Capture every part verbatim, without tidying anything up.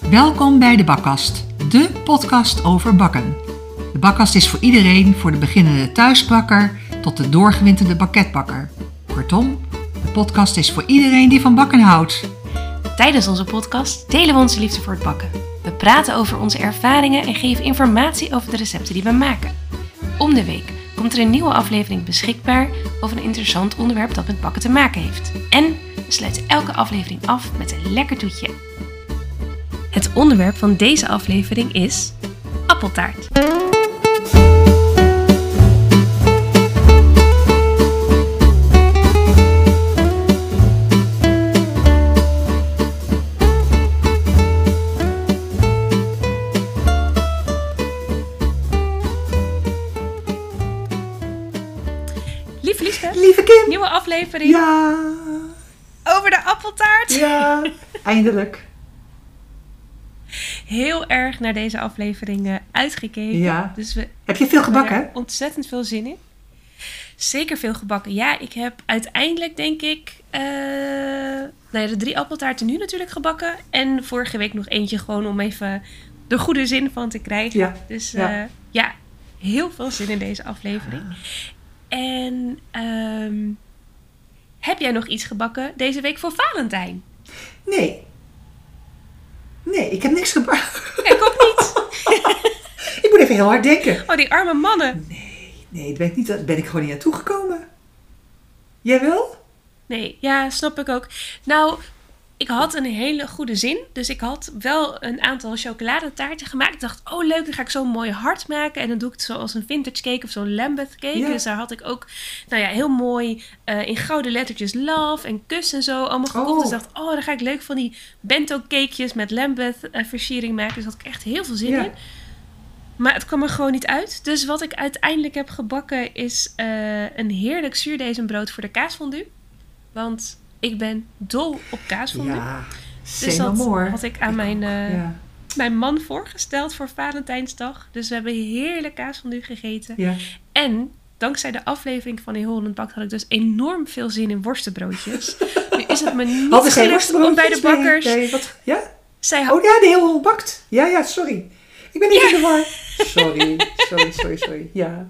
Welkom bij De Bakkast, de podcast over bakken. De Bakkast is voor iedereen, voor de beginnende thuisbakker tot de doorgewinterde bakketbakker. Kortom, de podcast is voor iedereen die van bakken houdt. Tijdens onze podcast delen we onze liefde voor het bakken. We praten over onze ervaringen en geven informatie over de recepten die we maken. Om de week komt er een nieuwe aflevering beschikbaar over een interessant onderwerp dat met bakken te maken heeft. En we sluiten elke aflevering af met een lekker toetje. Het onderwerp van deze aflevering is appeltaart. Lieve Liefke, lieve Kim, nieuwe aflevering. Ja. Over de appeltaart. Ja, eindelijk. Heel erg naar deze aflevering uitgekeken. Ja. Dus we heb je veel gebakken? Hè? Ontzettend veel zin in. Zeker veel gebakken. Ja, ik heb uiteindelijk denk ik uh, nou ja, de drie appeltaarten nu natuurlijk gebakken. En vorige week nog eentje gewoon om even de goede zin van te krijgen. Ja. Dus uh, ja. ja, heel veel zin in deze aflevering. Ja. En um, heb jij nog iets gebakken deze week voor Valentijn? Nee. Nee, ik heb niks gebakken. Nee, ik ook niet. Ik moet even heel hard denken. Oh, die arme mannen. Nee, nee, daar ben ik, niet, ben ik gewoon niet aan toegekomen. Jij wel? Nee, ja, snap ik ook. Nou, ik had een hele goede zin. Dus ik had wel een aantal chocoladetaarten gemaakt. Ik dacht, oh leuk, dan ga ik zo'n mooi hart maken. En dan doe ik het zoals een vintage cake of zo'n Lambeth cake. Ja. Dus daar had ik ook, nou ja, heel mooi uh, in gouden lettertjes love en kus en zo allemaal gekocht. Oh. Dus ik dacht, oh, dan ga ik leuk van die bento cakejes met Lambeth uh, versiering maken. Dus daar had ik echt heel veel zin ja. in. Maar het kwam er gewoon niet uit. Dus wat ik uiteindelijk heb gebakken is uh, een heerlijk zuurdezenbrood voor de kaasfondue. Want... ik ben dol op kaasfondue. Ja, dus dat had ik aan ik mijn, uh, ja. mijn man voorgesteld voor Valentijnsdag. Dus we hebben heerlijk kaasfondue gegeten. Ja. En dankzij de aflevering van Heel Holland Bakt had ik dus enorm veel zin in worstenbroodjes. Nu is het me niet wat gelukt om bij de bakkers... Nee, nee, wat, ja? Zij had... Oh ja, de Heel Holland Bakt. Ja, ja, sorry. Ik ben niet ja. in de war. Sorry, sorry, sorry, sorry. Ja.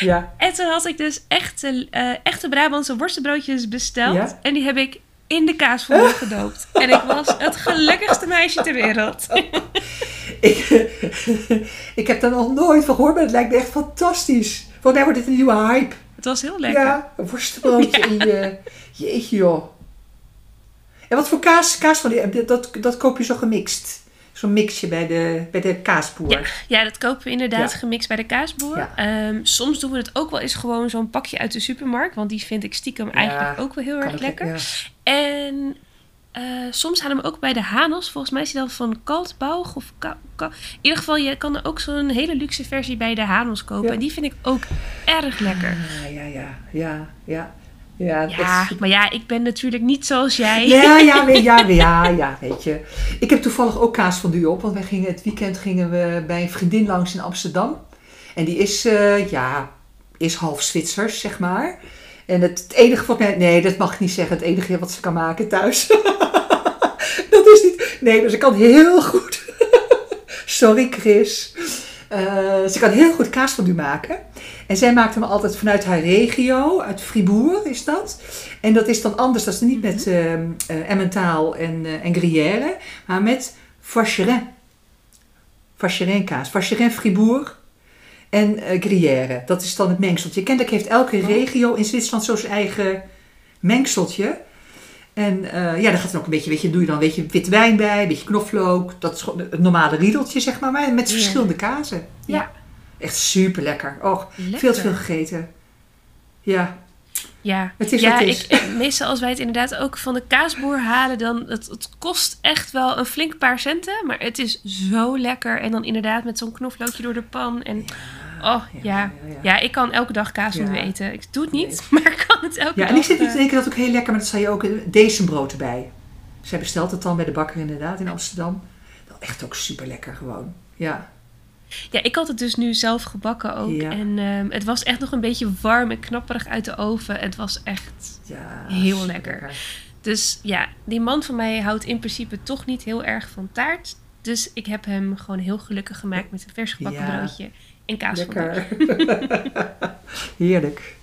Ja. En toen had ik dus echte, uh, echte Brabantse worstenbroodjes besteld. Ja? En die heb ik in de kaasfondue gedoopt. En ik was het gelukkigste meisje ter wereld. ik, ik heb daar nog nooit van gehoord, maar het lijkt me echt fantastisch. Volgens mij wordt dit een nieuwe hype. Het was heel lekker. Ja, een worstenbroodje ja. in je... Jeetje joh. En wat voor kaas, kaasfondue, dat, dat koop je zo gemixt? Zo'n mixje bij de, bij de kaasboer. Ja, ja, dat kopen we inderdaad ja. gemixt bij de kaasboer. Ja. Um, soms doen we het ook wel eens gewoon zo'n pakje uit de supermarkt. Want die vind ik stiekem ja, eigenlijk ook wel heel erg lekker. Ja. En uh, soms halen we ook bij de Hanos. Volgens mij is die dan van Kaltbouw. Of ka- ka- in ieder geval, je kan er ook zo'n hele luxe versie bij de Hanos kopen. Ja. En die vind ik ook erg lekker. Ah, ja, ja, ja, ja. Ja, ja is... maar ja, ik ben natuurlijk niet zoals jij. Ja, ja, nee, ja, ja, ja, weet je. Ik heb toevallig ook kaasfondue op, want wij gingen, het weekend gingen we bij een vriendin langs in Amsterdam. En die is, uh, ja, is half Zwitsers, zeg maar. En het, het enige wat mij, nee, dat mag ik niet zeggen, het enige wat ze kan maken thuis. Dat is niet, nee, maar ze kan heel goed. Sorry Chris. Uh, ze kan heel goed kaasfondue maken. En zij maakte hem altijd vanuit haar regio, uit Fribourg is dat. En dat is dan anders, dat is niet met uh, uh, Emmentaal en, uh, en Gruyère, maar met Vacherin. Vacherin kaas, Vacherin Fribourg en uh, Gruyère. Dat is dan het mengseltje. Kennelijk heeft elke regio in Zwitserland zo zijn eigen mengseltje. En uh, ja, daar gaat dan ook een beetje, weet je, doe je dan een beetje wit wijn bij, een beetje knoflook. Dat is gewoon het normale riedeltje, zeg maar, maar met ja. verschillende kazen. Ja. ja. Echt super lekker. Oh, lekker. Veel te veel gegeten. Ja. Ja, het is ja wat het is. Ik, meestal als wij het inderdaad ook van de kaasboer halen, dan het, het kost echt wel een flink paar centen. Maar het is zo lekker. En dan inderdaad met zo'n knoflookje door de pan. En ja, oh, ja ja. Ja, ja. ja, ik kan elke dag kaasfondue ja. eten. Ik doe het niet, nee. maar ik kan het elke ja, dag. Ja, en ik zit nu te denken dat ook heel lekker, maar dat zei je ook, dezenbrood erbij. Zij bestelt het dan bij de bakker inderdaad in Amsterdam. Dat echt ook super lekker gewoon. Ja. Ja, ik had het dus nu zelf gebakken ook. Ja. En um, het was echt nog een beetje warm en knapperig uit de oven. Het was echt ja, heel lekker. lekker. Dus ja, die man van mij houdt in principe toch niet heel erg van taart. Dus ik heb hem gewoon heel gelukkig gemaakt met een vers gebakken ja. broodje en kaas. Lekker. Heerlijk.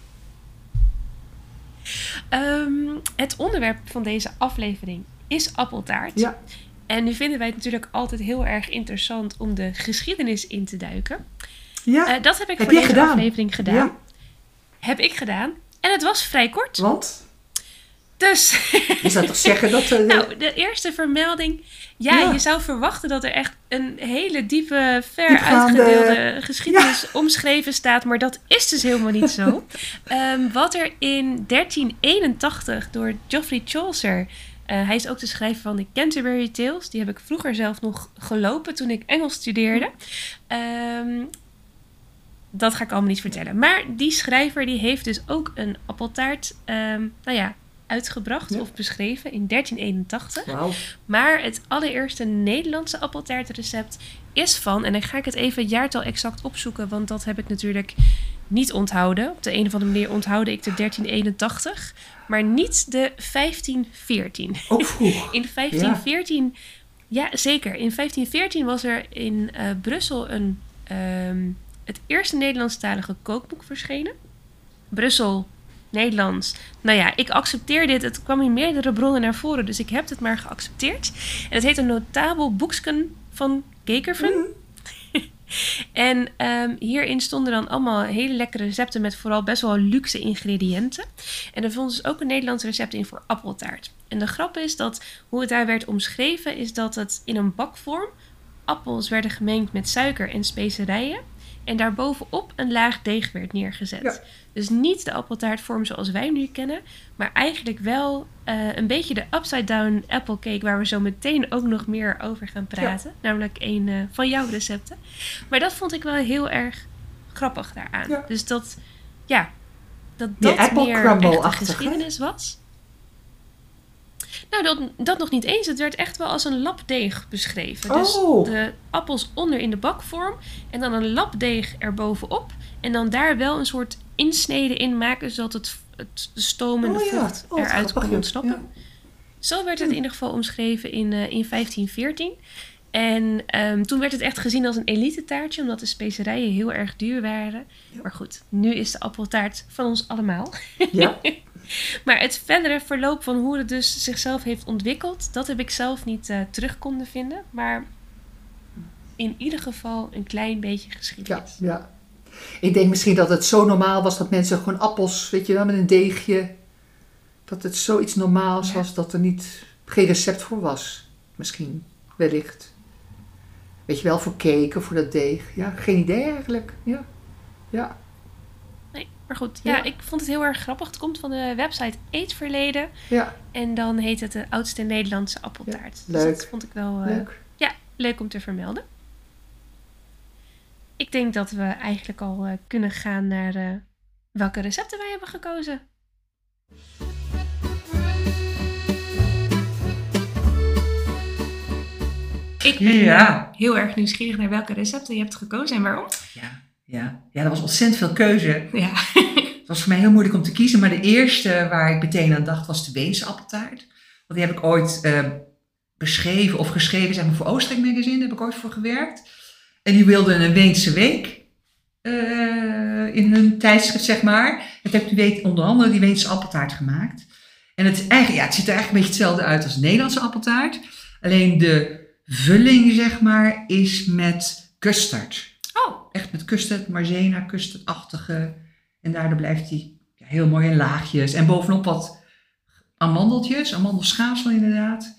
Um, het onderwerp van deze aflevering is appeltaart. Ja. En nu vinden wij het natuurlijk altijd heel erg interessant om de geschiedenis in te duiken. Ja. Uh, dat heb ik heb voor deze gedaan? aflevering gedaan. Ja. Heb ik gedaan. En het was vrij kort. Want? Dus. Je zou toch zeggen dat... Uh, nou, de eerste vermelding... Ja, ja, je zou verwachten dat er echt een hele diepe, ver Diepgaande... uitgedeelde geschiedenis ja. omschreven staat. Maar dat is dus helemaal niet zo. um, wat er in dertien eenentachtig door Geoffrey Chaucer... Uh, hij is ook de schrijver van de Canterbury Tales. Die heb ik vroeger zelf nog gelopen toen ik Engels studeerde. Um, dat ga ik allemaal niet vertellen. Maar die schrijver die heeft dus ook een appeltaart... Um, nou ja... uitgebracht ja. of beschreven in dertien eenentachtig. Wow. Maar het allereerste Nederlandse appeltaartrecept is van... en dan ga ik het even het jaartal exact opzoeken... want dat heb ik natuurlijk niet onthouden. Op de een of andere manier onthoudde ik de dertien eenentachtig... maar niet de vijftien veertien. Ook vroeg. In vijftien veertien... Ja. ja, zeker. In vijftien veertien was er in uh, Brussel... een um, het eerste Nederlandstalige kookboek verschenen. Brussel... Nederlands. Nou ja, ik accepteer dit. Het kwam in meerdere bronnen naar voren, dus ik heb het maar geaccepteerd. En het heet een notabel boeksken van Kekerven. Mm. en um, hierin stonden dan allemaal hele lekkere recepten met vooral best wel luxe ingrediënten. En er vonden ze dus ook een Nederlands recept in voor appeltaart. En de grap is dat, hoe het daar werd omschreven, is dat het in een bakvorm appels werden gemengd met suiker en specerijen. En daarbovenop een laag deeg werd neergezet. Ja. Dus niet de appeltaartvorm zoals wij nu kennen. Maar eigenlijk wel uh, een beetje de upside-down applecake... waar we zo meteen ook nog meer over gaan praten. Ja. Namelijk een uh, van jouw recepten. Maar dat vond ik wel heel erg grappig daaraan. Ja. Dus dat, ja, dat, dat ja, meer echt de geschiedenis was. Nou, dat, dat nog niet eens. Het werd echt wel als een lapdeeg beschreven. Dus oh. de appels onder in de bakvorm en dan een lapdeeg erbovenop. En dan daar wel een soort insnede in maken, zodat het, het stoom en de vocht oh, ja. oh, eruit kon ontsnappen. Ja. Zo werd het in ieder geval omschreven in, uh, in vijftien veertien. En um, toen werd het echt gezien als een elite taartje, omdat de specerijen heel erg duur waren. Ja. Maar goed, nu is de appeltaart van ons allemaal. Ja. Maar het verdere verloop van hoe het dus zichzelf heeft ontwikkeld... dat heb ik zelf niet uh, terug konden vinden. Maar in ieder geval een klein beetje geschiedenis. Ja, ja. Ik denk misschien dat het zo normaal was dat mensen gewoon appels... weet je wel, met een deegje... dat het zoiets normaals ja. was dat er niet, geen recept voor was. Misschien, wellicht. Weet je wel, voor cake of voor dat deeg. Ja, geen idee eigenlijk. Ja, ja. Maar goed, ja, ja, ik vond het heel erg grappig. Het komt van de website Eetverleden. Ja. En dan heet het de oudste Nederlandse appeltaart. Ja, leuk. Dus dat vond ik wel uh, leuk. Ja, leuk om te vermelden. Ik denk dat we eigenlijk al uh, kunnen gaan naar uh, welke recepten wij hebben gekozen. Ik ben ja. heel erg nieuwsgierig naar welke recepten je hebt gekozen en waarom. Ja. Ja, ja, er was ontzettend veel keuze. Ja. Het was voor mij heel moeilijk om te kiezen. Maar de eerste waar ik meteen aan dacht was de Weense appeltaart. Want die heb ik ooit eh, beschreven of geschreven zeg maar, voor Oostrijk Magazine. Daar heb ik ooit voor gewerkt. En die wilden een Weense week uh, in hun tijdschrift, zeg maar. En toen heb ik onder andere die Weense appeltaart gemaakt. En het, eigenlijk, ja, het ziet er eigenlijk een beetje hetzelfde uit als de Nederlandse appeltaart. Alleen de vulling, zeg maar, is met custard. Echt met custard, marzena, custardachtige. En daardoor blijft hij ja, heel mooi in laagjes. En bovenop wat amandeltjes, amandelschaafsel inderdaad.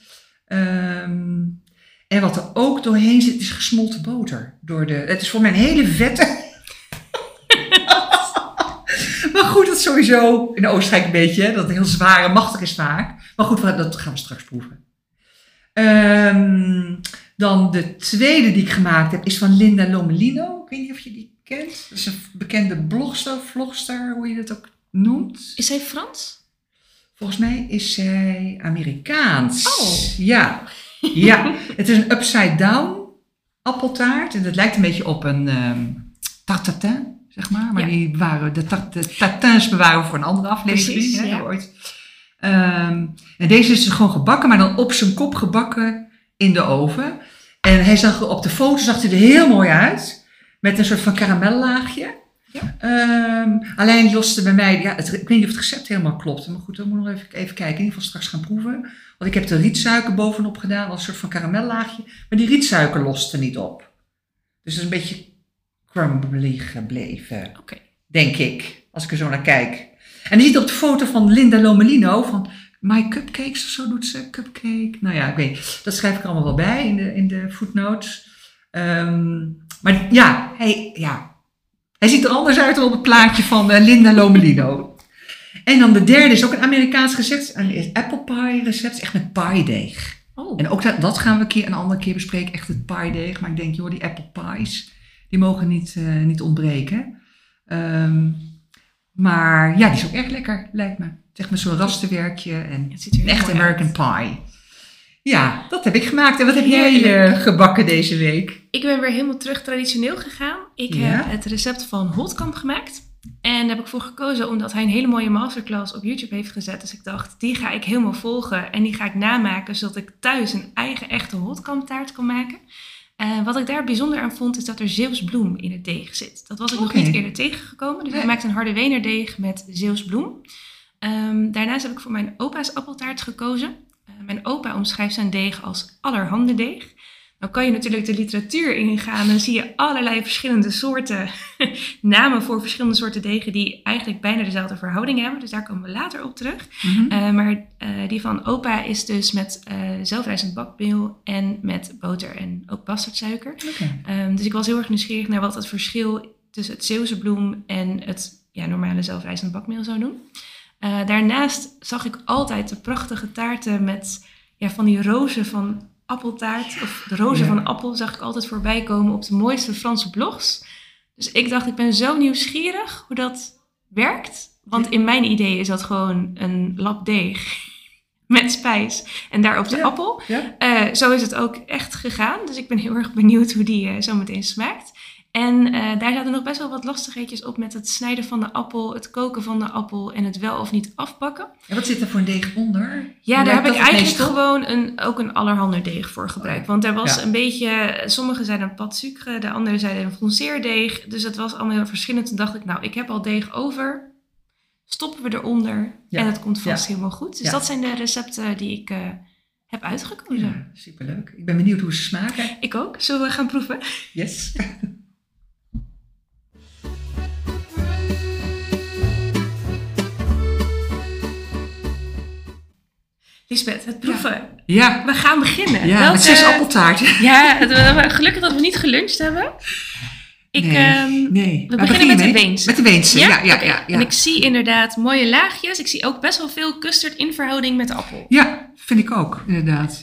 Um, en wat er ook doorheen zit, is gesmolten boter. Door de, het is voor mij een hele vette... maar goed, dat is sowieso in Oostenrijk een beetje. Hè, dat het heel zwaar en machtig is vaak. Maar goed, dat gaan we straks proeven. Um, dan de tweede die ik gemaakt heb, is van Linda Lomelino. Ik weet niet of je die kent. Dat is een bekende blogster, vlogster, hoe je dat ook noemt. Is zij Frans? Volgens mij is zij Amerikaans. Oh. Ja. ja. Het is een upside-down appeltaart. En dat lijkt een beetje op een um, tarte tatin, zeg maar. Maar ja. die bewaren, de, tarte, de tartins bewaren we voor een andere aflevering. Precies, hè, ja. ooit. Um, en deze is dus gewoon gebakken, maar dan op zijn kop gebakken in de oven. En hij zag, op de foto zag hij er heel mooi uit. Met een soort van karamellaagje. Ja. Um, alleen loste bij mij, ja, het, ik weet niet of het recept helemaal klopt. Maar goed, dan moet ik nog even, even kijken. In ieder geval straks gaan proeven. Want ik heb de rietsuiker bovenop gedaan. Als een soort van karamellaagje. Maar die rietsuiker loste niet op. Dus dat is een beetje crumbly gebleven. Okay. Denk ik. Als ik er zo naar kijk. En je ziet op de foto van Linda Lomelino van My Cupcakes of zo doet ze. Cupcake. Nou ja, ik weet. Dat schrijf ik er allemaal wel bij in de, in de footnotes. Um, maar ja hij, ja, hij ziet er anders uit dan op het plaatje van uh, Linda Lomelino. En dan de derde is ook een Amerikaans recept. Een apple pie recept. Echt met piedeeg. Oh. En ook dat, dat gaan we een, keer, een andere keer bespreken. Echt het piedeeg. Maar ik denk, joh, die apple pies, die mogen niet, uh, niet ontbreken. Um, Maar ja, die is ook echt lekker, lijkt me. Zeg maar zo'n rasterwerkje en een echt American Pie. Ja, dat heb ik gemaakt. En wat heb jij uh, gebakken deze week? Ik ben weer helemaal terug traditioneel gegaan. Ik ja. heb het recept van Holtkamp gemaakt. En daar heb ik voor gekozen omdat hij een hele mooie masterclass op YouTube heeft gezet. Dus ik dacht, die ga ik helemaal volgen en die ga ik namaken. Zodat ik thuis een eigen echte Holtkamp taart kan maken. Uh, wat ik daar bijzonder aan vond, is dat er Zeeuwsbloem in het deeg zit. Dat was ik okay. nog niet eerder tegengekomen. Dus nee. ik maakte een Harderwener deeg met Zeeuwsbloem. Um, daarnaast heb ik voor mijn opa's appeltaart gekozen. Uh, mijn opa omschrijft zijn deeg als allerhande deeg. Dan kan je natuurlijk de literatuur ingaan. Dan zie je allerlei verschillende soorten namen voor verschillende soorten degen die eigenlijk bijna dezelfde verhouding hebben. Dus daar komen we later op terug. Mm-hmm. uh, maar uh, die van opa is dus met uh, zelfrijzend bakmeel en met boter en ook bastardsuiker. Okay. Um, dus ik was heel erg nieuwsgierig naar wat het verschil tussen het Zeeuwse bloem en het ja, normale zelfrijzend bakmeel zou doen. Uh, daarnaast zag ik altijd de prachtige taarten met ja, van die rozen van appeltaart, of de rozen ja. van appel zag ik altijd voorbij komen op de mooiste Franse blogs. Dus ik dacht, ik ben zo nieuwsgierig hoe dat werkt. Want ja. in mijn idee is dat gewoon een lap deeg met spijs en daarop de ja. appel. Ja. Uh, zo is het ook echt gegaan. Dus ik ben heel erg benieuwd hoe die uh, zo meteen smaakt. En uh, daar zaten nog best wel wat lastigheidjes op met het snijden van de appel, het koken van de appel en het wel of niet afbakken. En wat zit er voor een deeg onder? Ja, en daar heb ik eigenlijk gewoon een, ook een allerhande deeg voor gebruikt. Want er was ja. een beetje, sommigen zeiden een pâte sucre, de anderen zeiden een fonceerdeeg. Dus dat was allemaal heel verschillend. Toen dacht ik, nou, ik heb al deeg over, stoppen we eronder ja. en het komt vast ja. helemaal goed. Dus ja. dat zijn de recepten die ik uh, heb uitgekozen. Ja, superleuk. Ik ben benieuwd hoe ze smaken. Ik ook. Zullen we gaan proeven? Yes. Lisbeth, het proeven. Ja. We gaan beginnen. Ja, welke... met zes appeltaartjes. Ja, het, gelukkig dat we niet geluncht hebben. Ik, nee, um, nee. We, we beginnen met mee? de Weense. Met de Weense, ja? Ja, ja, okay. ja, ja. En ik zie inderdaad mooie laagjes. Ik zie ook best wel veel custard in verhouding met de appel. Ja, vind ik ook, inderdaad.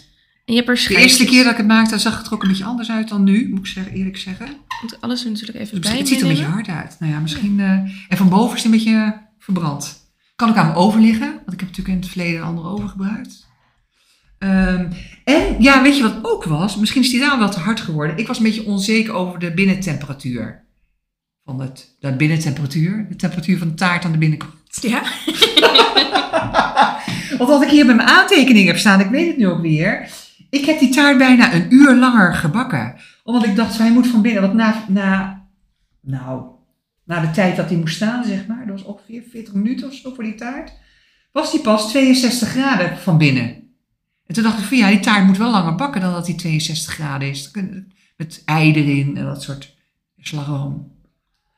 En je hebt er schijntjes. De eerste keer dat ik het maakte, zag het er ook een beetje anders uit dan nu, moet ik zeggen, eerlijk zeggen. Ik moet alles er natuurlijk even dus bij. Het ziet er een beetje hard uit. Nou ja, misschien, ja. Uh, en van boven is het een beetje verbrand. Kan ook aan mijn oven liggen, want ik heb natuurlijk in het verleden een andere oven gebruikt. Um, en ja, weet je wat ook was? Misschien is die daar wel te hard geworden. Ik was een beetje onzeker over de binnentemperatuur. Van het, de binnentemperatuur, de temperatuur van de taart aan de binnenkant. Ja. Want wat ik hier bij mijn aantekening heb staan, ik weet het nu ook weer. Ik heb die taart bijna een uur langer gebakken. Omdat ik dacht, hij moet van binnen, want na, na nou... Na de tijd dat die moest staan, zeg maar, dat was ongeveer veertig minuten of zo voor die taart, was die pas tweeënzestig graden van binnen. En toen dacht ik van ja, die taart moet wel langer bakken dan dat die tweeënzestig graden is. Met ei erin en dat soort slagroom.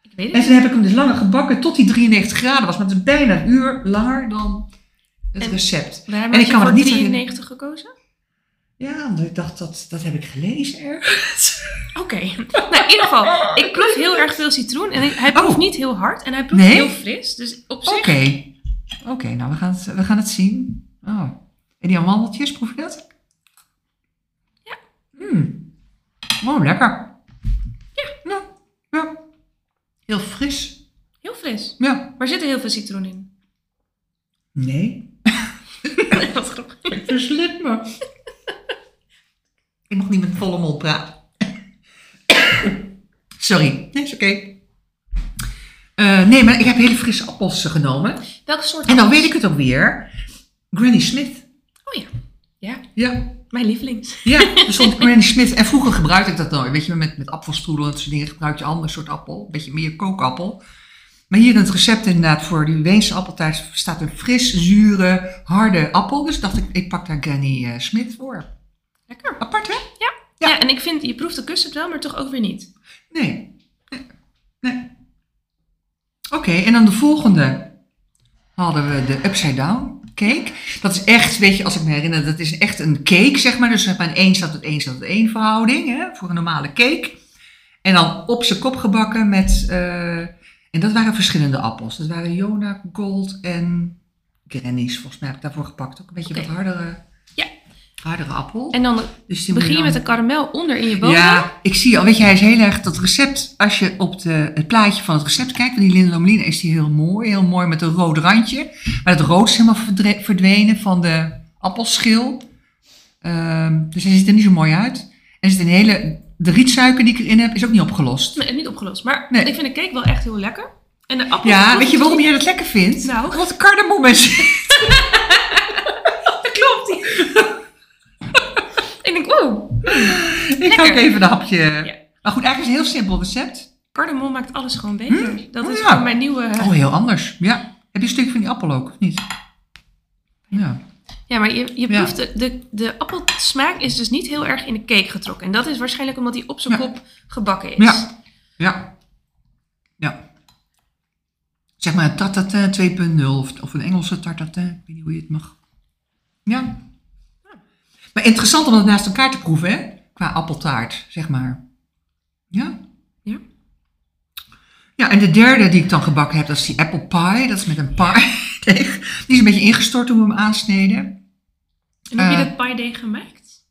Ik weet het. En toen heb ik hem dus langer gebakken tot die drieënnegentig graden was. Maar het is bijna een uur langer dan het en, recept. Waarom heb je voor drieënnegentig gekozen? Ja, omdat ik dacht, dat, dat heb ik gelezen ergens. Oké. Okay. Nou, in ieder geval, ik proef heel erg veel citroen. En hij proeft oh. niet heel hard en hij proeft nee. heel fris. Dus op zich... Oké, okay. Oké, okay, nou, we gaan, het, we gaan het zien. Oh. En die amandeltjes, proef je dat? Ja. Mm. Oh, lekker. Ja. ja. Ja. Heel fris. Heel fris. Ja. Maar zit er heel veel citroen in? Nee. Wat grappig. Ik verslit me. Ik mag niet met volle mond praten. Sorry. Nee, is oké. Okay. Uh, nee, maar ik heb hele frisse appels genomen. Welke soort appels? En dan weet ik het ook weer. Granny Smith. Oh ja. Ja. Ja. Mijn lievelings. Ja, er stond Granny Smith. En vroeger gebruikte ik dat nooit. Weet je, met, met appelstoelen en dat soort dingen gebruik je een ander soort appel. Een beetje meer kookappel. Maar hier in het recept inderdaad voor die Weense appeltaart staat een fris, zure, harde appel. Dus dacht ik, ik pak daar Granny uh, Smith voor. Lekker. Apart, hè? Ja. Ja. Ja, en ik vind, je proeft de custard wel, maar toch ook weer niet. Nee. Nee. Nee. Oké, okay, en dan de volgende hadden we de Upside Down cake. Dat is echt, weet je, als ik me herinner, dat is echt een cake, zeg maar. Dus een één staat tot één staat tot één verhouding, hè, voor een normale cake. En dan op zijn kop gebakken met... Uh, En dat waren verschillende appels. Dat waren Jonagold en Granny's. Volgens mij heb ik daarvoor gepakt. Ook een beetje okay. wat hardere, ja. hardere appel. En dan dus begin je dan... met een karamel onder in je boter. Ja, ik zie al. Weet je, hij is heel erg dat recept. Als je op de, het plaatje van het recept kijkt. Van die Linda Lomelino is die heel mooi. Heel mooi met een rood randje. Maar het rood is helemaal verdwenen van de appelschil. Um, dus hij ziet er niet zo mooi uit. En er zit een hele... De rietsuiker die ik erin heb, is ook niet opgelost. Nee, niet opgelost. Maar nee. Ik vind de cake wel echt heel lekker. En de appel. Ja, weet je waarom die... jij dat lekker vindt? Nou. Wat cardamom is. Dat klopt. Ik denk, wow. Ik lekker. Hou ook even een hapje. Ja. Maar goed, eigenlijk is het een heel simpel recept. Cardamom maakt alles gewoon beter. Hmm? Dat oh, is ja. voor mijn nieuwe... Oh, heel anders. Ja. Heb je een stukje van die appel ook, of niet? Ja. Ja, maar je, je ja. proeft, de, de, de appelsmaak is dus niet heel erg in de cake getrokken. En dat is waarschijnlijk omdat hij op zijn ja. kop gebakken is. Ja, ja, ja. Zeg maar een tartatin twee punt nul of, of een Engelse tartatin, ik weet niet hoe je het mag. Ja. ja. Maar interessant om dat naast elkaar te proeven, hè? Qua appeltaart, zeg maar. Ja. Ja. Ja, en de derde die ik dan gebakken heb, dat is die apple pie. Dat is met een pie-deeg. Die is een beetje ingestort toen we hem aansneden. En heb uh, je dat pie-deeg gemaakt?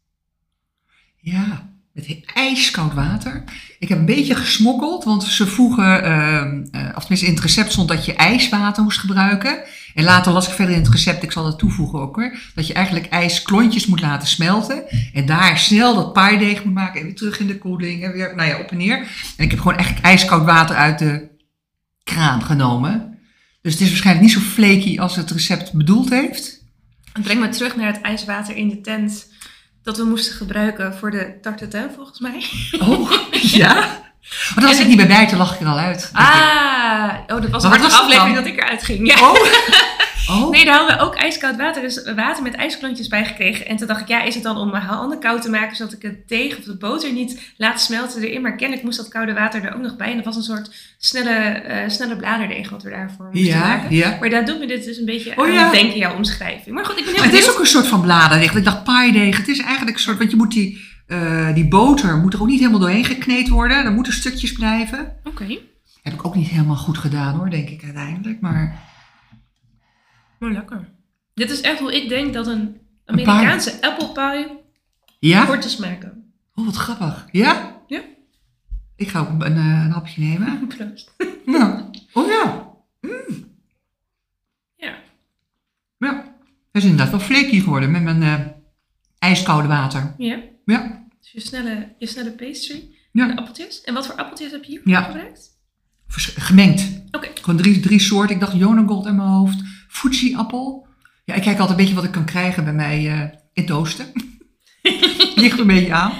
Ja, met ijskoud water. Ik heb een beetje gesmokkeld, want ze vroegen, uh, uh, of tenminste in het recept stond dat je ijswater moest gebruiken. En later las ik verder in het recept, ik zal dat toevoegen ook hoor, dat je eigenlijk ijsklontjes moet laten smelten. En daar snel dat pie-deeg moet maken en weer terug in de koeling en weer, nou ja, op en neer. En ik heb gewoon eigenlijk ijskoud water uit de kraan genomen. Dus het is waarschijnlijk niet zo flaky als het recept bedoeld heeft. Het brengt me terug naar het ijswater in de tent dat we moesten gebruiken voor de tartatin volgens mij. Oh, ja? Maar dan was ik niet bij bij, toen lag ik er al uit. Ah, oh, dat was een aflevering dat ik eruit ging. Ja. Oh. Oh. Nee, daar hadden we ook ijskoud water, dus water met ijsklontjes bij gekregen. En toen dacht ik, ja, is het dan om mijn handen koud te maken, zodat ik het deeg of de boter niet laat smelten erin. Maar kennelijk moest dat koude water er ook nog bij. En dat was een soort snelle, uh, snelle bladerdeeg wat we daarvoor moesten ja, maken. Ja. Maar daar doet me dit dus een beetje oh, aan ja. denken in jouw omschrijving. Maar goed, ik ben heel ja, het is ook een soort van bladerdeeg. Ik dacht pie-deeg. Het is eigenlijk een soort, want je moet die... Uh, die boter moet er ook niet helemaal doorheen gekneed worden. Er moeten stukjes blijven. Oké. Okay. Heb ik ook niet helemaal goed gedaan hoor, denk ik uiteindelijk. Maar, maar lekker. Dit is echt hoe ik denk dat een Amerikaanse een apple pie ja? hoort te smaken. Oh, wat grappig. Ja? Ja. Ik ga ook een, uh, een hapje nemen. Proost. Nou. Oh ja. Mm. Ja. Ja. Dat is inderdaad wel flaky geworden met mijn uh, ijskoude water. Ja. Ja. Dus je snelle, je snelle pastry ja. en de appeltjes. En wat voor appeltjes heb je hiervoor ja. gebruikt? Vers, gemengd. Oké. Okay. Gewoon drie, drie soorten. Ik dacht Jonagold in mijn hoofd. Fuji appel. Ja, ik kijk altijd een beetje wat ik kan krijgen bij mij uh, in het oosten. Ligt een beetje aan.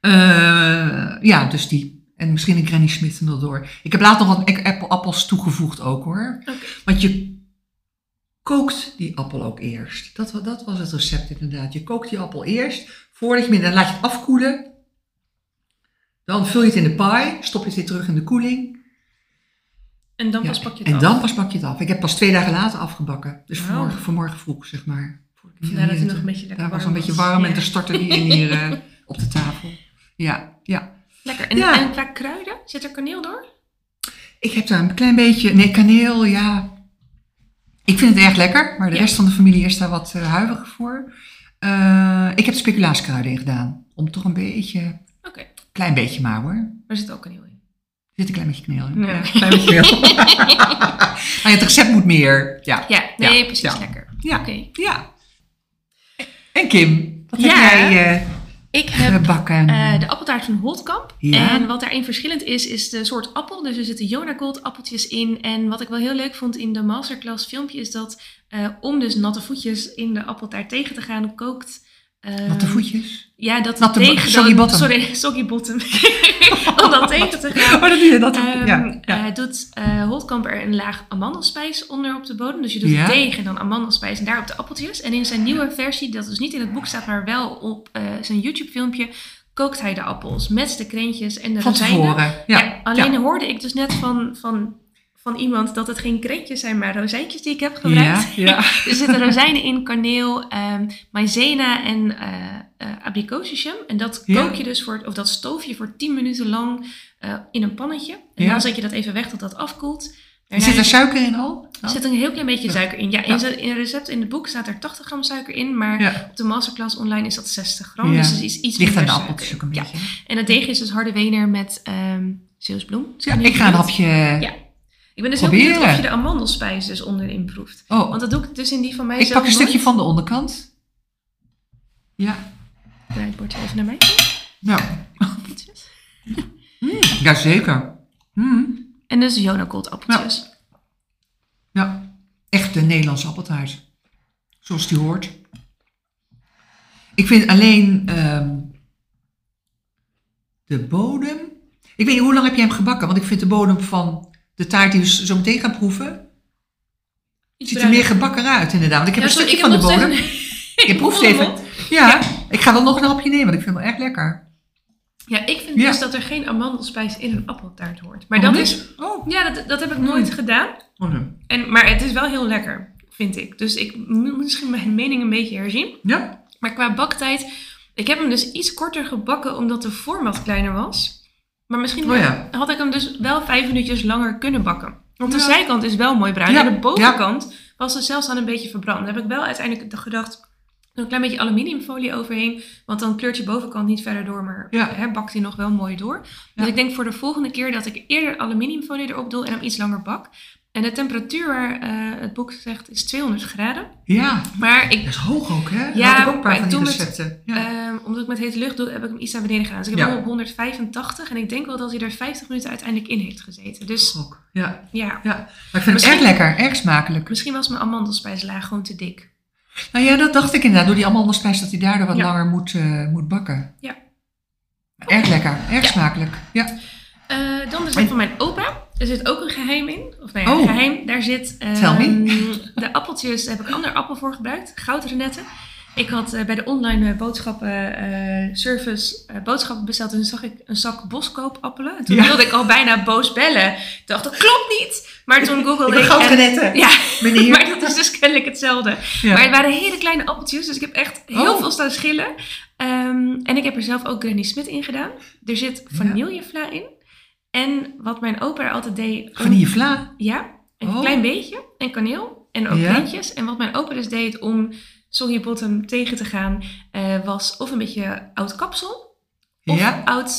Uh, ja, dus die. En misschien een Granny Smith en door. Ik heb later nog wat apple, appels toegevoegd ook hoor. Okay. Want je... kookt die appel ook eerst. Dat, dat was het recept inderdaad. Je kookt die appel eerst. Voordat je hem... Dan laat je het afkoelen. Dan vul je het in de pie. Stop je het weer terug in de koeling. En dan ja, pas pak je het en af. En dan pas pak je het af. Ik heb pas twee dagen later afgebakken. Dus wow. vanmorgen, vanmorgen vroeg, zeg maar. Vandaar dat het nog een beetje lekker daar was. Een was. beetje warm ja. en er stortte die in hier uh, op de tafel. Ja, ja. Lekker. En, ja. en qua kruiden? Zit er kaneel door? Ik heb daar een klein beetje... Nee, kaneel, ja... Ik vind het erg lekker, maar de ja. rest van de familie is daar wat uh, huiverig voor. Uh, ik heb de speculaaskruiden in gedaan. Om toch een beetje... Okay. Klein beetje maar hoor. Er zit ook kaneel in. Er zit een klein beetje kaneel in. Nee. Ja, klein beetje kaneel. Maar het recept moet meer. Ja, ja nee, ja. precies ja. lekker. Ja. Okay. ja. En Kim, wat ja. heb jij... Uh, Ik heb uh, de appeltaart van Holtkamp. Ja. En wat daarin verschillend is, is de soort appel. Dus er zitten Jonagold appeltjes in. En wat ik wel heel leuk vond in de masterclass filmpje is dat... Uh, om dus natte voetjes in de appeltaart tegen te gaan, kookt Um, Natte voetjes? Ja, dat Natte tegen... Soggy bottom. Sorry, soggy bottom. Om dat tegen te gaan. Maar dat is dat. Um, ja, ja. Uh, doet uh, Holtkamp er een laag amandelspijs onder op de bodem. Dus je doet ja. het deeg en dan amandelspijs en daarop de appeltjes. En in zijn nieuwe versie, dat dus niet in het boek staat, maar wel op uh, zijn YouTube filmpje, kookt hij de appels met de krentjes en de rozijnen. Van tevoren, ja. ja alleen ja. hoorde ik dus net van... van Van iemand dat het geen krentjes zijn, maar rozijntjes die ik heb gebruikt. Ja, ja. Er zitten rozijnen in, kaneel, um, maïzena en uh, uh, abrikozenjam. En dat ja. kook je dus voor, of dat stoof je voor tien minuten lang uh, in een pannetje. En ja. dan zet je dat even weg tot dat afkoelt. Daarna zit er suiker in al? Er zit een heel klein beetje ja. suiker in. Ja, in het ja. recept in het boek staat er tachtig gram suiker in, maar ja. op de masterclass online is dat zestig gram. Ja. Dus het is iets meer suiker. Ligt aan de appels ook een beetje. Ja. En het deeg is dus harde wener met um, zeeuwsbloem. Ja, ik ga een hapje... Ja. Ik ben dus Proberen. heel benieuwd of je de amandelspijs dus onderin proeft. Oh. Want dat doe ik dus in die van mij. Ik pak een stukje nooit. van de onderkant. Ja. Draai het bordje even naar mij. Nou. mm, jazeker. Mm. En dus Jonagold appeltjes. Ja. ja. Echt de Nederlandse appeltaart. Zoals die hoort. Ik vind alleen um, de bodem. Ik weet niet, hoe lang heb jij hem gebakken? Want ik vind de bodem van... De taart die we zo meteen gaan proeven, iets ziet er meer gebakken uit inderdaad. Want ik heb ja, een sorry, stukje van de bodem. Je proeft even. Ja, ja, ik ga wel nog een hapje nemen, want ik vind het wel echt lekker. Ja, ik vind ja. dus dat er geen amandelspijs in een appeltaart hoort. Maar oh, dat nee? is, oh. ja, dat, dat heb ik nooit mm. gedaan. Oh, nee. En, maar het is wel heel lekker, vind ik. Dus ik moet misschien mijn mening een beetje herzien. Ja. Maar qua baktijd, ik heb hem dus iets korter gebakken omdat de vorm wat kleiner was. Maar misschien oh ja. had ik hem dus wel vijf minuutjes langer kunnen bakken. Want de ja. zijkant is wel mooi bruin. Ja. En de bovenkant ja. was er zelfs al een beetje verbrand. Daar heb ik wel uiteindelijk gedacht, een klein beetje aluminiumfolie overheen. Want dan kleurt je bovenkant niet verder door, maar ja. hè, bakt hij nog wel mooi door. Ja. Dus ik denk voor de volgende keer dat ik eerder aluminiumfolie erop doe en hem iets langer bak. En de temperatuur waar uh, het boek zegt is tweehonderd graden. Ja, maar ik, dat is hoog ook hè? Ja, had ik ook een paar maar van die recepten. Met, ja. uh, omdat ik met hete lucht doe, heb ik hem iets naar beneden gedaan. Dus ik heb ja. hem op honderdvijfentachtig en ik denk wel dat hij er vijftig minuten uiteindelijk in heeft gezeten. Dus ook. Ja. Ja. ja, maar ik vind misschien, het erg lekker, erg smakelijk. Misschien was mijn amandelspijslaag gewoon te dik. Nou ja, dat dacht ik inderdaad. Door die amandelspijs dat hij daardoor wat ja. langer moet, uh, moet bakken. Ja. Erg okay. lekker, erg ja. smakelijk. Ja. Uh, dan is het van mijn opa. Er zit ook een geheim in. Of nee, oh. een geheim. Daar zit... Um, de appeltjes, daar heb ik ander appel voor gebruikt. Goudrenette. Ik had uh, bij de online boodschappen uh, service uh, boodschappen besteld. En toen zag ik een zak boskoopappelen. En toen ja. wilde ik al bijna boos bellen. Ik dacht, dat klopt niet. Maar toen googelde ik... ik goudrenette, en, ja, meneer. Maar dat is dus kennelijk hetzelfde. Ja. Maar het waren hele kleine appeltjes. Dus ik heb echt heel oh. veel staan schillen. Um, en ik heb er zelf ook Granny Smith in gedaan. Er zit vanillevla ja. in. En wat mijn opa er altijd deed... Vanillevla? Ja, een oh. klein beetje. En kaneel. En ook krentjes. Ja. En wat mijn opa dus deed om soggy bottom tegen te gaan... Uh, was of een beetje oud kapsel... of ja. oud,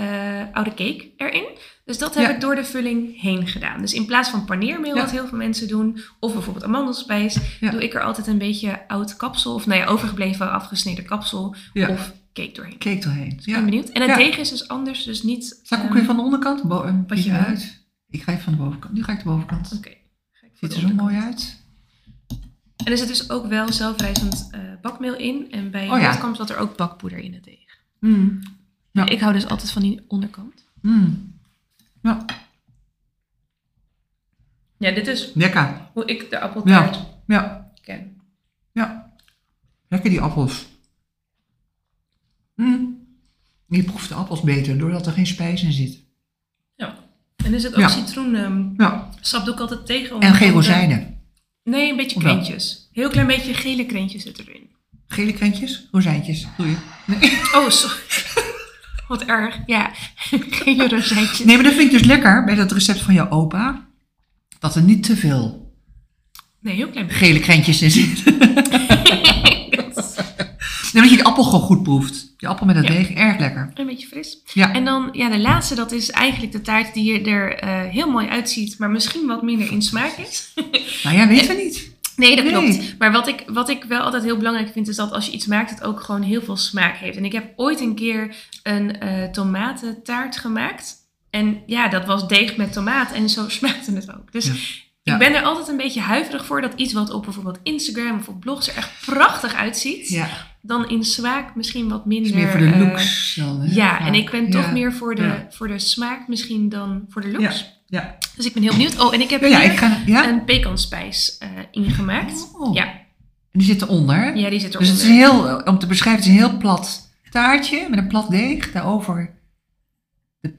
uh, oude cake erin. Dus dat heb ja. ik door de vulling heen gedaan. Dus in plaats van paneermeel, ja. wat heel veel mensen doen... of bijvoorbeeld amandelspijs... Ja. doe ik er altijd een beetje oud kapsel... of nou ja, overgebleven afgesneden kapsel... Ja. of cake doorheen. Cake doorheen, dus ik ben ja. benieuwd. En het ja. deeg is dus anders, dus niet... Zal ik ook um, weer van de onderkant? Bo een beetje uit. uit. Ik ga even van de bovenkant. Nu ga ik de bovenkant. Oké. Okay. Ziet er zo mooi uit. En er zit dus ook wel zelfrijzend uh, bakmeel in. En bij oh, ja. komt zat er ook bakpoeder in het deeg. Mm. Ja. Ik hou dus altijd van die onderkant. Mm. Ja. Ja, dit is lekker. Hoe ik de appeltaart ja. Ja. ken. Ja. Lekker die appels. Mm. Je proeft de appels beter, doordat er geen spijs in zit. Ja, en is het ook ja. citroen? Um, ja. Sap doe ik altijd tegen. En geen rozijnen? Nee, een beetje krentjes. Heel klein beetje gele krentjes zit erin. Gele krentjes? Rozijntjes, doe je? Nee. Oh, sorry. Wat erg. Ja, gele rozijntjes. Nee, maar dat vind ik dus lekker bij dat recept van jouw opa. Dat er niet te veel nee, heel klein beetje. gele krentjes in zitten. En dat je de appel gewoon goed proeft. Die appel met het ja. deeg, erg lekker. Een beetje fris. Ja. En dan ja, de laatste, dat is eigenlijk de taart die er uh, heel mooi uitziet, maar misschien wat minder in smaak is. Nou ja, weten we niet. Nee, dat nee. klopt. Maar wat ik, wat ik wel altijd heel belangrijk vind, is dat als je iets maakt, het ook gewoon heel veel smaak heeft. En ik heb ooit een keer een uh, tomatentaart gemaakt. En ja, dat was deeg met tomaat en zo smaakte het ook. Dus... Ja. Ja. Ik ben er altijd een beetje huiverig voor dat iets wat op bijvoorbeeld Instagram of op blogs er echt prachtig uitziet, ja. dan in smaak misschien wat minder... Het is meer voor de looks uh, dan. Hè? Ja, ja, en ik ben toch ja. meer voor de, ja. voor de smaak misschien dan voor de looks. Ja. Ja. Dus ik ben heel benieuwd. Oh, en ik heb ja, ja, hier ik ga, ja? een pecanspijs uh, ingemaakt. Oh. Ja. En die zit eronder? Ja, die zit eronder. Dus het is heel, om te beschrijven, het is een heel plat taartje met een plat deeg. Daarover de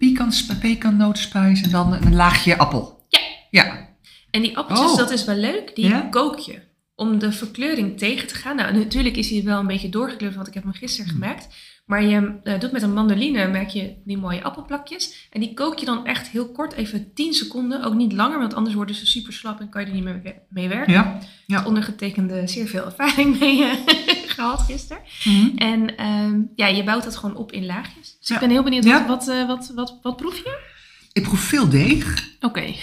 pecannotenspijs en dan een laagje appel. Ja. Ja. En die appeltjes, oh. dat is wel leuk, die ja? kook je. Om de verkleuring tegen te gaan. Nou, natuurlijk is hij wel een beetje doorgekleurd, want ik heb hem gisteren gemaakt. Maar je uh, doet met een mandoline, maak je die mooie appelplakjes. En die kook je dan echt heel kort, even tien seconden. Ook niet langer, want anders worden ze super slap en kan je er niet meer mee werken. Ja, ja. Het ondergetekende zeer veel ervaring mee uh, gehad gisteren. Mm-hmm. En um, ja, je bouwt dat gewoon op in laagjes. Dus ja. ik ben heel benieuwd, ja. wat, wat, wat, wat, wat proef je? Ik proef veel deeg. Oké. Okay.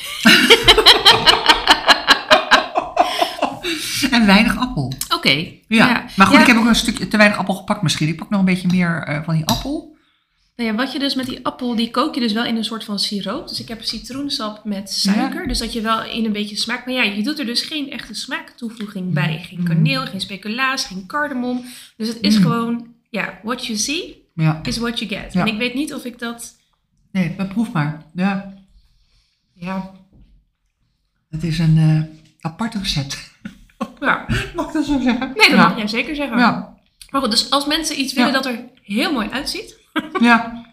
En weinig appel. Oké. Okay. Ja. ja. Maar goed, ja. ik heb ook een stukje te weinig appel gepakt misschien. Ik pak nog een beetje meer uh, van die appel. Nou ja, wat je dus met die appel, die kook je dus wel in een soort van siroop. Dus ik heb citroensap met suiker. Ja. Dus dat je wel in een beetje smaak. Maar ja, je doet er dus geen echte smaaktoevoeging mm. bij. Geen kaneel, geen speculaas, geen cardamom. Dus het is mm. gewoon, ja, what you see ja. is what you get. Ja. En ik weet niet of ik dat... Nee, maar proef maar. Ja. Ja. Het is een uh, apart recept. Ja. Mag ik dat zo zeggen? Nee, dat ja. mag jij zeker zeggen. Ja. Maar goed, dus als mensen iets willen ja. dat er heel mooi uitziet, ja.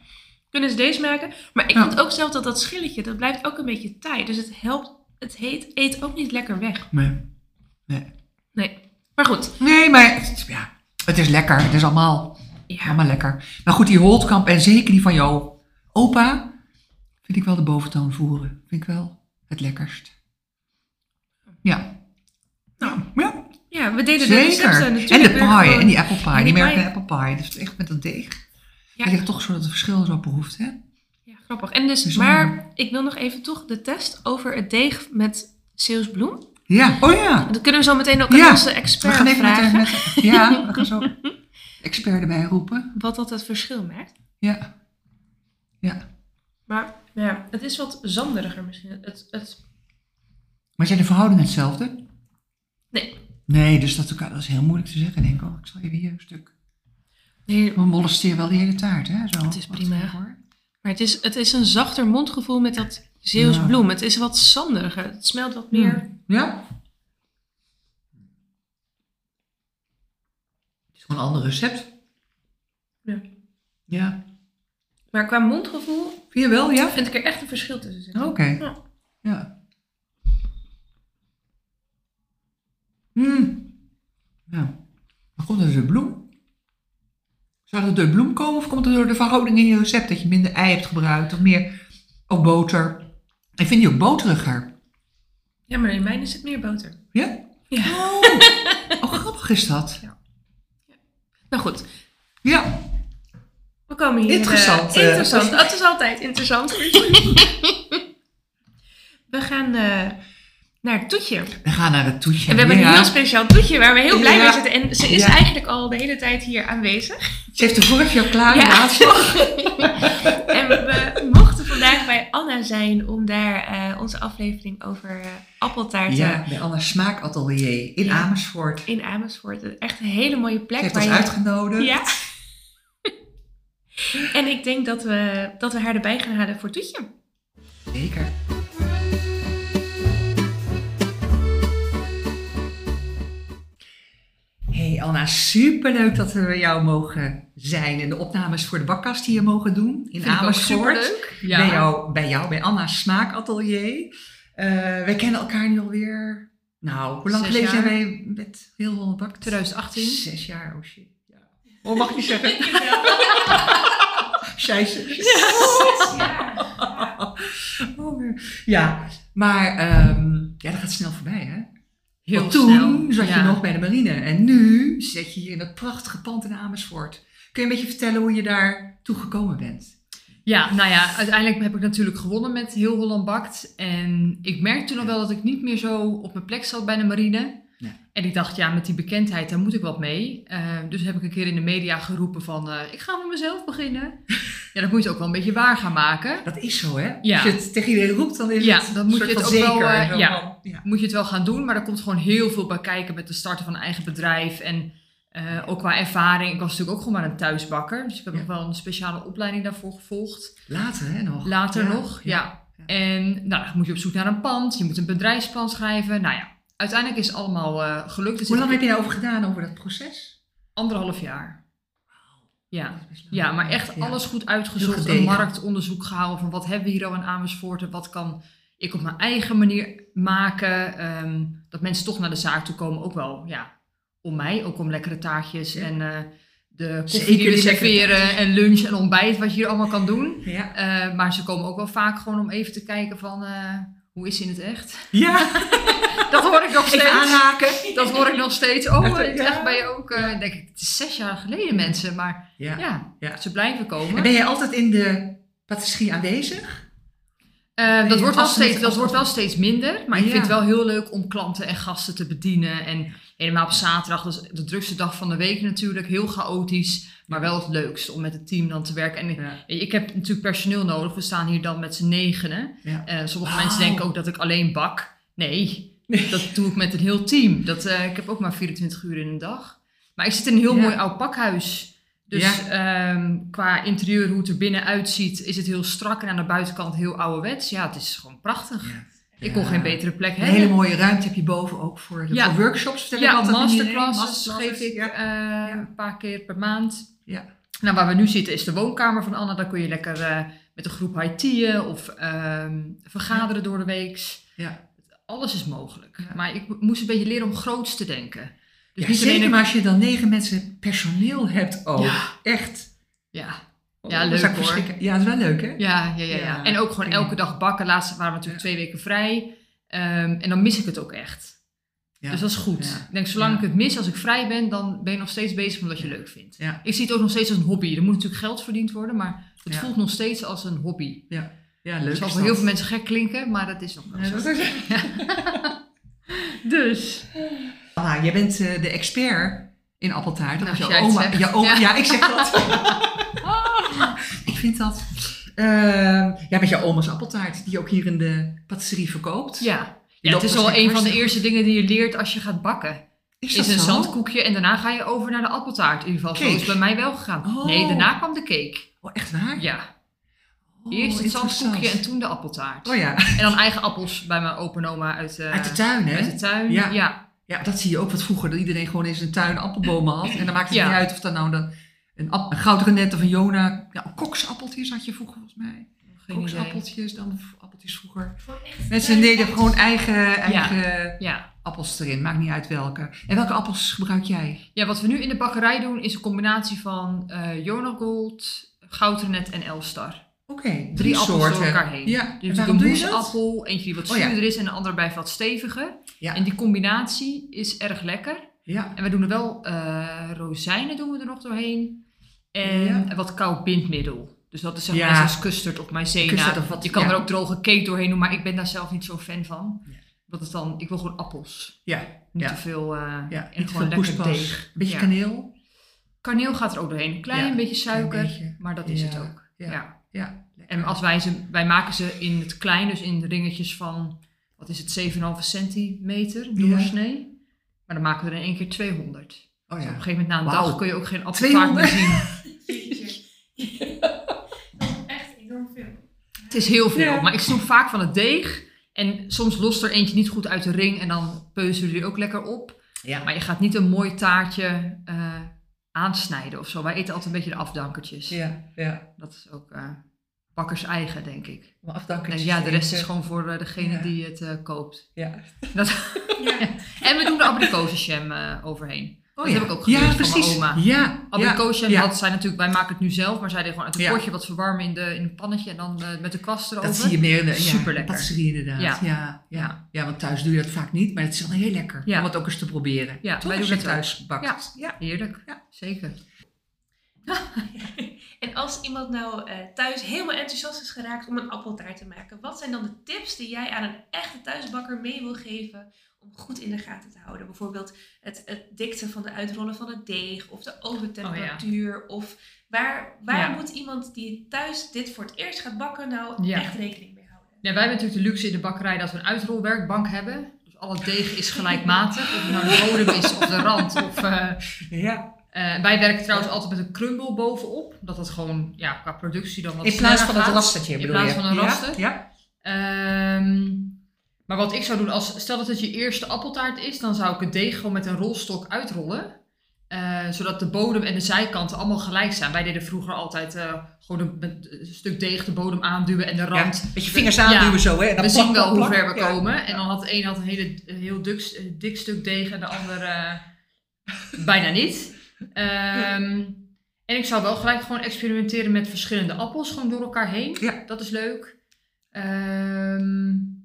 kunnen ze deze maken. Maar ik ja. vind ook zelf dat dat schilletje, dat blijft ook een beetje taai. Dus het helpt, het heet, eet ook niet lekker weg. Nee. Nee. Nee. Maar goed. Nee, maar het, ja, het is lekker. Het is allemaal, ja. allemaal lekker. Maar goed, die Holtkamp en zeker die van jouw opa, vind ik wel de boventoon voeren. Vind ik wel het lekkerst. Ja. Nou, ja. ja, we deden Zeker. de recepten natuurlijk. En de pie, en die apple pie, die, die merken apple pie. Dus echt met dat deeg. Ja. Dat ligt toch zo dat het verschil zo behoeft, hè? Ja, grappig. En dus, Bijzonder. maar ik wil nog even toch de test over het deeg met Zeeuwsbloem. Ja, oh ja. Dat kunnen we zo meteen ook aan ja. onze expert vragen. We gaan even vragen. Met, met, ja, we gaan zo expert erbij roepen. Wat dat het verschil maakt. Ja. Ja. Maar ja, het is wat zanderiger misschien. Het, het... Maar zijn de verhoudingen hetzelfde? Nee. Nee, dus dat, dat is heel moeilijk te zeggen. Denk ik, oh, ik zal even hier een stuk... Nee, we molesteer wel de hele taart, hè? Zo, het is prima. Hoor. Maar het is, het is een zachter mondgevoel met dat Zeeuwsbloem. Ja. Het is wat zanderiger. Het smelt wat meer. Ja. Het is gewoon een ander recept. Ja. Ja. Maar qua mondgevoel... Vind je wel, ja? Vind ik er echt een verschil tussen zitten. Oké. Okay. Ja. ja. Hmm. Ja. Maar komt het door de bloem? Zou het door de bloem komen of komt het door de verhouding in je recept? Dat je minder ei hebt gebruikt of meer of boter. Ik vind die ook boteriger. Ja, maar in mijn is het meer boter. Ja? Ja. Oh, oh grappig is dat. Ja. Ja. Nou goed. Ja. We komen hier. Interessant. Uh, interessant. Uh, dat is altijd interessant. We gaan... Uh, Naar het toetje. We gaan naar het toetje. En we hebben ja. een heel speciaal toetje waar we heel blij ja. mee zitten. En ze is ja. eigenlijk al de hele tijd hier aanwezig. Ze heeft de vorige keer al klaar gemaakt. Ja. En we mochten vandaag bij Anna zijn om daar uh, onze aflevering over uh, appeltaarten. Ja, bij Anna's Smaakatelier in ja. Amersfoort. In Amersfoort. Echt een hele mooie plek. Ze heeft waar ons je... uitgenodigd. Ja. En ik denk dat we, dat we haar erbij gaan halen voor het toetje. Zeker. Hey Anna, superleuk dat we jou mogen zijn en de opnames voor de bakkast hier mogen doen in Vind Amersfoort. Ja. Bij, jou, bij jou, bij Anna's Smaakatelier. Uh, wij kennen elkaar nu alweer. Nou, hoe lang geleden zijn wij met Heel Holland Bakt? twintig achttien. Zes jaar, oh shit. Ja. Oh, mag je zeggen? Scheisse. Ja. Zes jaar. Ja. Oh, ja, maar um, ja, dat gaat snel voorbij, hè? Heel Want toen snel. zat je ja. nog bij de marine en nu zit je hier in dat prachtige pand in Amersfoort. Kun je een beetje vertellen hoe je daar toe gekomen bent? Ja, nou ja, uiteindelijk heb ik natuurlijk gewonnen met Heel Holland Bakt. En ik merkte nog ja. wel dat ik niet meer zo op mijn plek zat bij de marine. Ja. En ik dacht, ja, met die bekendheid, daar moet ik wat mee. Uh, dus heb ik een keer in de media geroepen van, uh, ik ga met mezelf beginnen. Ja, dat moet je ook wel een beetje waar gaan maken. Dat is zo, hè? Ja. Als je het tegen iedereen roept, dan is ja, het dan moet soort je het ook zeker. Wel, uh, ja, ja. moet je het wel gaan doen. Maar er komt gewoon heel veel bij kijken met de starten van een eigen bedrijf. En Uh, ook qua ervaring. Ik was natuurlijk ook gewoon maar een thuisbakker. Dus ik heb ja. nog wel een speciale opleiding daarvoor gevolgd. Later hè nog? Later ja, nog, ja. ja. ja. En nou, dan moet je op zoek naar een pand. Je moet een bedrijfsplan schrijven. Nou ja, uiteindelijk is het allemaal uh, gelukt. Dus hoe lang heb je daarover gedaan, over dat proces? Anderhalf jaar. Ja, ja, maar echt alles goed uitgezocht, een marktonderzoek gehouden van wat hebben we hier al in Amersfoort en wat kan ik op mijn eigen manier maken. Um, dat mensen toch naar de zaak toe komen, ook wel ja, om mij, ook om lekkere taartjes ja. en uh, de koffie die we serveren en lunch en ontbijt, wat je hier allemaal kan doen. Ja. Uh, maar ze komen ook wel vaak gewoon om even te kijken van uh, hoe is het in het echt? Ja. Dat hoor ik nog steeds. Even aanhaken. Dat hoor ik nog steeds. Oh, ja. echt bij je ook. Uh, denk ik, het is zes jaar geleden mensen. Maar ja. Ja, ja, ze blijven komen. En ben je altijd in de patisserie aanwezig? Uh, dat wordt wel steeds, dat wordt wel steeds minder. Maar ja. ik vind het wel heel leuk om klanten en gasten te bedienen. En helemaal op zaterdag, dat is de drukste dag van de week natuurlijk. Heel chaotisch. Maar wel het leukste om met het team dan te werken. En ja. ik, ik heb natuurlijk personeel nodig. We staan hier dan met z'n negenen. Ja. Uh, sommige wow. mensen denken ook dat ik alleen bak. Nee. Nee. Dat doe ik met een heel team. Dat, uh, ik heb ook maar vierentwintig uur in een dag. Maar ik zit in een heel ja. mooi oud pakhuis. Dus ja. um, qua interieur, hoe het er binnen uitziet, is het heel strak. En aan de buitenkant heel ouderwets. Ja, het is gewoon prachtig. Ja. Ik ja. kon geen betere plek hebben. Een hele mooie ruimte heb je boven ook voor, de, ja. voor workshops. Vertel ja, ik masterclasses geef ik ja. Uh, ja. een paar keer per maand. Ja. Nou, waar we nu zitten is de woonkamer van Anna. Daar kun je lekker uh, met een groep high-tea'en of um, vergaderen ja. door de week. Ja. Alles is mogelijk. Ja. Maar ik moest een beetje leren om groots te denken. Dus ja, niet zeker, alleen... maar als je dan negen mensen personeel hebt ook. Ja. Echt. Ja, oh, ja leuk hoor. Ja, dat is wel leuk hè? Ja, ja, ja, ja. ja. En ook gewoon ja. elke dag bakken. Laatst waren we natuurlijk ja. twee weken vrij. Um, en dan mis ik het ook echt. Ja. Dus dat is goed. Ja. Ik denk, zolang ja. ik het mis, als ik vrij ben, dan ben je nog steeds bezig met wat je ja. leuk vindt. Ja. Ik zie het ook nog steeds als een hobby. Er moet natuurlijk geld verdiend worden, maar het ja. voelt nog steeds als een hobby. Ja. Ja, leuk. Het zal voor heel veel mensen gek klinken, maar dat is nog wel ja, zo. Is... Ja. Dus. Anna, jij bent uh, de expert in appeltaart. Nou, jouw oma, jou oma, ja. ja, ik zeg dat. Ik vind dat. Uh, ja, met jouw oma's appeltaart, die je ook hier in de patisserie verkoopt. Ja, ja het is al een van de eerste dingen die je leert als je gaat bakken. Is, is een zo? zandkoekje en daarna ga je over naar de appeltaart. In ieder geval, cake. Zo is bij mij wel gegaan. Oh. Nee, daarna kwam de cake. Oh, echt waar? Ja. Eerst het oh, zandkoekje en toen de appeltaart. Oh ja. En dan eigen appels bij mijn opa en oma uit, uh, uit de tuin, hè? Uit de tuin, ja. ja. Ja, dat zie je ook wat vroeger. Dat iedereen gewoon eens een tuin appelbomen had. En dan maakt het ja. niet uit of dat nou de, een, een Goudrenette of een Jona... Ja, koksappeltjes had je vroeger volgens mij. Geen koksappeltjes, idee. dan appeltjes vroeger. Mensen deden gewoon eigen, eigen ja. Ja. appels erin. Maakt niet uit welke. En welke appels gebruik jij? Ja, wat we nu in de bakkerij doen is een combinatie van uh, Jonagold, Goudrenette en Elstar. Oké, okay, drie, drie appels soorten. Door elkaar heen. Ja. Dus een moesappel, eentje die wat zuurder oh, ja. is en de ander bij wat steviger. Ja. En die combinatie is erg lekker. Ja. En we doen er wel uh, rozijnen doen we er nog doorheen. En ja. wat koud bindmiddel. Dus dat is zeg maar ja. zoals custard op maïzena. Je kan ja. er ook droge cake doorheen doen, maar ik ben daar zelf niet zo fan van. Ja. Dat is dan, ik wil gewoon appels. Ja. Niet ja. te veel uh, ja. en niet gewoon lekker poespas. Deeg. Een beetje ja. kaneel. Kaneel gaat er ook doorheen. Een klein ja. beetje suiker, beetje. maar dat is ja. het ook. Ja. ja. Ja, en als wij, ze, wij maken ze in het klein, dus in de ringetjes van, wat is het, zeven komma vijf centimeter doorsnee. Ja. Maar dan maken we er in één keer tweehonderd. Oh ja. Dus op een gegeven moment na een wow. dag kun je ook geen appeltaart meer zien. Dat is echt enorm veel. Het is heel veel, ja. maar ik snoep vaak van het deeg. En soms lost er eentje niet goed uit de ring en dan peuzen jullie ook lekker op. Ja. Maar je gaat niet een mooi taartje... Uh, aansnijden of zo. Wij eten altijd een beetje de afdankertjes. Ja, ja. Dat is ook uh, bakkers eigen, denk ik. Maar afdankertjes. En ja, de rest is gewoon voor uh, degene ja. die het uh, koopt. Ja. Dat, ja. ja. En we doen de abrikozenjam uh, overheen. Oh, dat ja. heb ik ook geleerd ja, van mijn oma. Ja, abrikozenjam ja. had zij natuurlijk, wij maken het nu zelf, maar zij deed gewoon uit een ja. potje wat verwarmen in, de, in een pannetje en dan uh, met de kwast erover. Dat zie je meer in de super lekker. Patisserie inderdaad. Ja. Ja, ja. Ja. ja, want thuis doe je dat vaak niet, maar het is wel heel lekker ja. om het ook eens te proberen. Ja, toch, wij doen het thuis bakt. Ja. Ja. Heerlijk, ja. zeker. En als iemand nou uh, thuis helemaal enthousiast is geraakt om een appeltaart te maken, wat zijn dan de tips die jij aan een echte thuisbakker mee wil geven om goed in de gaten te houden? Bijvoorbeeld het, het dikte van de uitrollen van het deeg of de oventemperatuur. Oh ja. Of waar, waar ja. moet iemand die thuis dit voor het eerst gaat bakken nou ja. echt rekening mee houden? Ja, wij hebben natuurlijk de luxe in de bakkerij dat we een uitrolwerkbank hebben. Dus alle deeg is gelijkmatig. Of het nou de bodem is of de rand. Of, uh, ja. uh, wij werken trouwens altijd met een crumble bovenop. Dat dat gewoon ja, qua productie dan wat in plaats van gaat. Het rastertje bedoel je? In plaats van een raster. Ja. ja. Um, maar wat ik zou doen, als, stel dat het je eerste appeltaart is, dan zou ik het deeg gewoon met een rolstok uitrollen. Uh, zodat de bodem en de zijkanten allemaal gelijk zijn. Wij deden vroeger altijd uh, gewoon een, een stuk deeg de bodem aanduwen en de rand. Ja, met je vingers aanduwen ja, zo. Hè? En dan we plak, zien wel hoe ver we ja. komen. En dan had de een had een, hele, een heel dik, dik stuk deeg en de ander uh, bijna niet. Um, ja. En ik zou wel gelijk gewoon experimenteren met verschillende appels. Gewoon door elkaar heen. Ja. Dat is leuk. Um,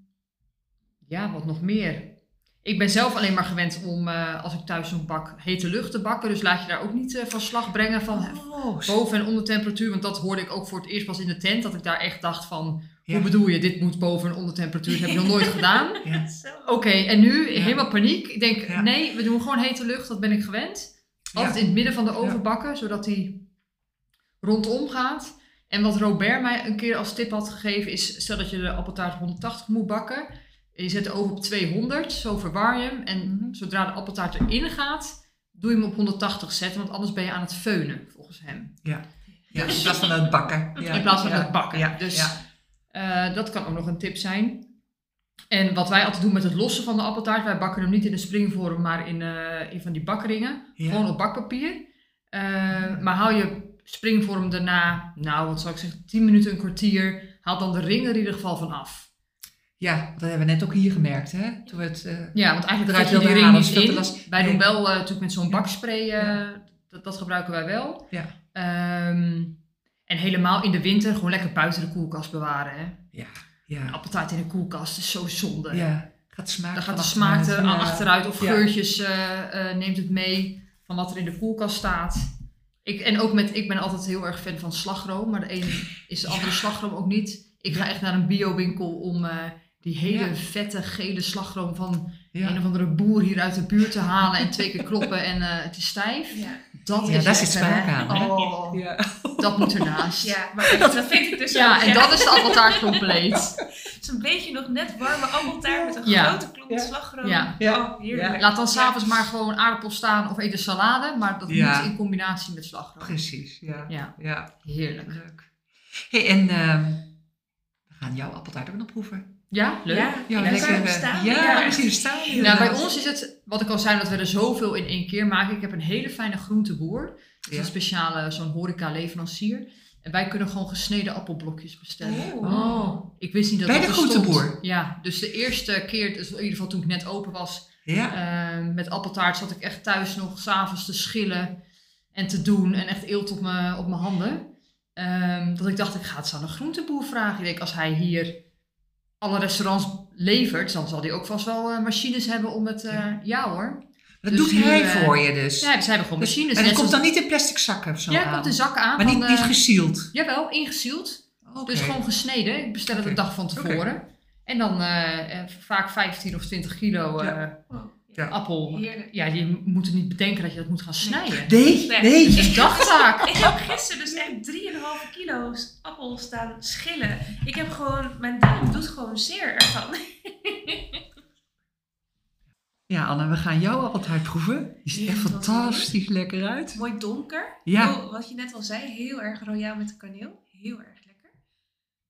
ja, wat nog meer? Ik ben zelf alleen maar gewend om, uh, als ik thuis nog bak, hete lucht te bakken. Dus laat je daar ook niet uh, van slag brengen van oh, boven- en ondertemperatuur. Want dat hoorde ik ook voor het eerst pas in de tent. Dat ik daar echt dacht van, ja. hoe bedoel je, dit moet boven- en ondertemperatuur. Dat heb ik nog nooit gedaan. Ja. Oké, okay, en nu ja. helemaal paniek. Ik denk, ja. nee, we doen gewoon hete lucht. Dat ben ik gewend. Altijd ja. in het midden van de oven ja. bakken, zodat die rondom gaat. En wat Robert mij een keer als tip had gegeven is, stel dat je de appeltaart honderdtachtig moet bakken. Je zet de oven op tweehonderd, zo verwar je hem. En mm-hmm. zodra de appeltaart erin gaat, doe je hem op honderdtachtig zetten. Want anders ben je aan het feunen, volgens hem. Ja, ja dus, in plaats van het bakken. Ja. In plaats van ja. het bakken. Ja. Dus ja. Uh, dat kan ook nog een tip zijn. En wat wij altijd doen met het lossen van de appeltaart. Wij bakken hem niet in een springvorm, maar in, uh, in van die bakringen. Ja. Gewoon op bakpapier. Uh, maar hou je springvorm daarna, nou wat zou ik zeggen, tien minuten, een kwartier. Haal dan de ring er in ieder geval van af. Ja, dat hebben we net ook hier gemerkt, hè? Toen we het, uh, ja, want eigenlijk draait je die ring niet in. Wij nee. doen wel uh, natuurlijk met zo'n ja. bakspray, uh, ja. dat, dat gebruiken wij wel. Ja. Um, en helemaal in de winter gewoon lekker buiten de koelkast bewaren, hè? Ja. ja. Appeltaart in de koelkast is zo zonde. Ja, gaat smaak Dan gaat de smaak er ja. achteruit of ja. geurtjes uh, uh, neemt het mee van wat er in de koelkast staat. Ik, en ook met, ik ben altijd heel erg fan van slagroom, maar de ene is de andere ja. slagroom ook niet. Ik ga echt naar een biowinkel om... Uh, Die hele ja. vette gele slagroom van ja. een of andere boer hier uit de buurt te halen. En twee keer kloppen en uh, het is stijf. Ja. Dat ja, is daar zit smaak aan. Oh, ja. Dat moet ernaast. Ja, maar echt, dat vind ik dus ja, ook. En ja, en dat is de appeltaart compleet. Het is een beetje nog net warme appeltaart met een ja. grote klomp ja. slagroom. Ja. Ja. Oh, ja. Laat dan s'avonds ja. maar gewoon aardappels staan of eet een salade. Maar dat ja. moet in combinatie met slagroom. Precies, ja. ja. ja. Heerlijk. Leuk. Hey, en uh, we gaan jouw appeltaart ook nog proeven. Ja, leuk. Ja, ja, ja, lekker. We staan, ja, ja. We staan hier. Nou, bij ons is het, wat ik al zei, dat we er zoveel in één keer maken. Ik heb een hele fijne groenteboer. Dat is ja. een speciale, zo'n horeca-leverancier. En wij kunnen gewoon gesneden appelblokjes bestellen. Oh. Oh. Ik wist niet dat bij dat bestond. Bij de groenteboer? Ja, dus de eerste keer, dus in ieder geval toen ik net open was, ja. uh, met appeltaart zat ik echt thuis nog s'avonds te schillen en te doen. En echt eelt op mijn op mijn handen. Um, dat ik dacht, ik ga het aan een groenteboer vragen. Ik denk, als hij hier... alle restaurants levert, dan zal die ook vast wel uh, machines hebben om het... Uh, ja. ja hoor. Dat dus doet nu, hij uh, voor je dus? Ja, ze hebben gewoon dus, machines. En het komt dan niet in plastic zakken of zo ja, aan? Ja, het komt in zakken aan. Maar van, niet, niet gesield? Jawel, ingesield. Okay. Dus gewoon gesneden. Ik bestel het okay. een dag van tevoren. Okay. En dan uh, vaak vijftien of twintig kilo uh, ja. Oh, ja. appel. Heerlijk. Ja, je moet het niet bedenken dat je dat moet gaan snijden. Nee, nee. nee. Dat is een dagtaak. Ik heb gisteren dus echt drie komma vijf kilo appel staan schillen. Ik heb gewoon, mijn duim doet gewoon zeer ervan. Ja, Anne, we gaan jouw appeltaart proeven. Die ziet echt fantastisch lekker uit. Mooi donker. Ja. Heel, wat je net al zei, heel erg royaal met de kaneel. Heel erg lekker.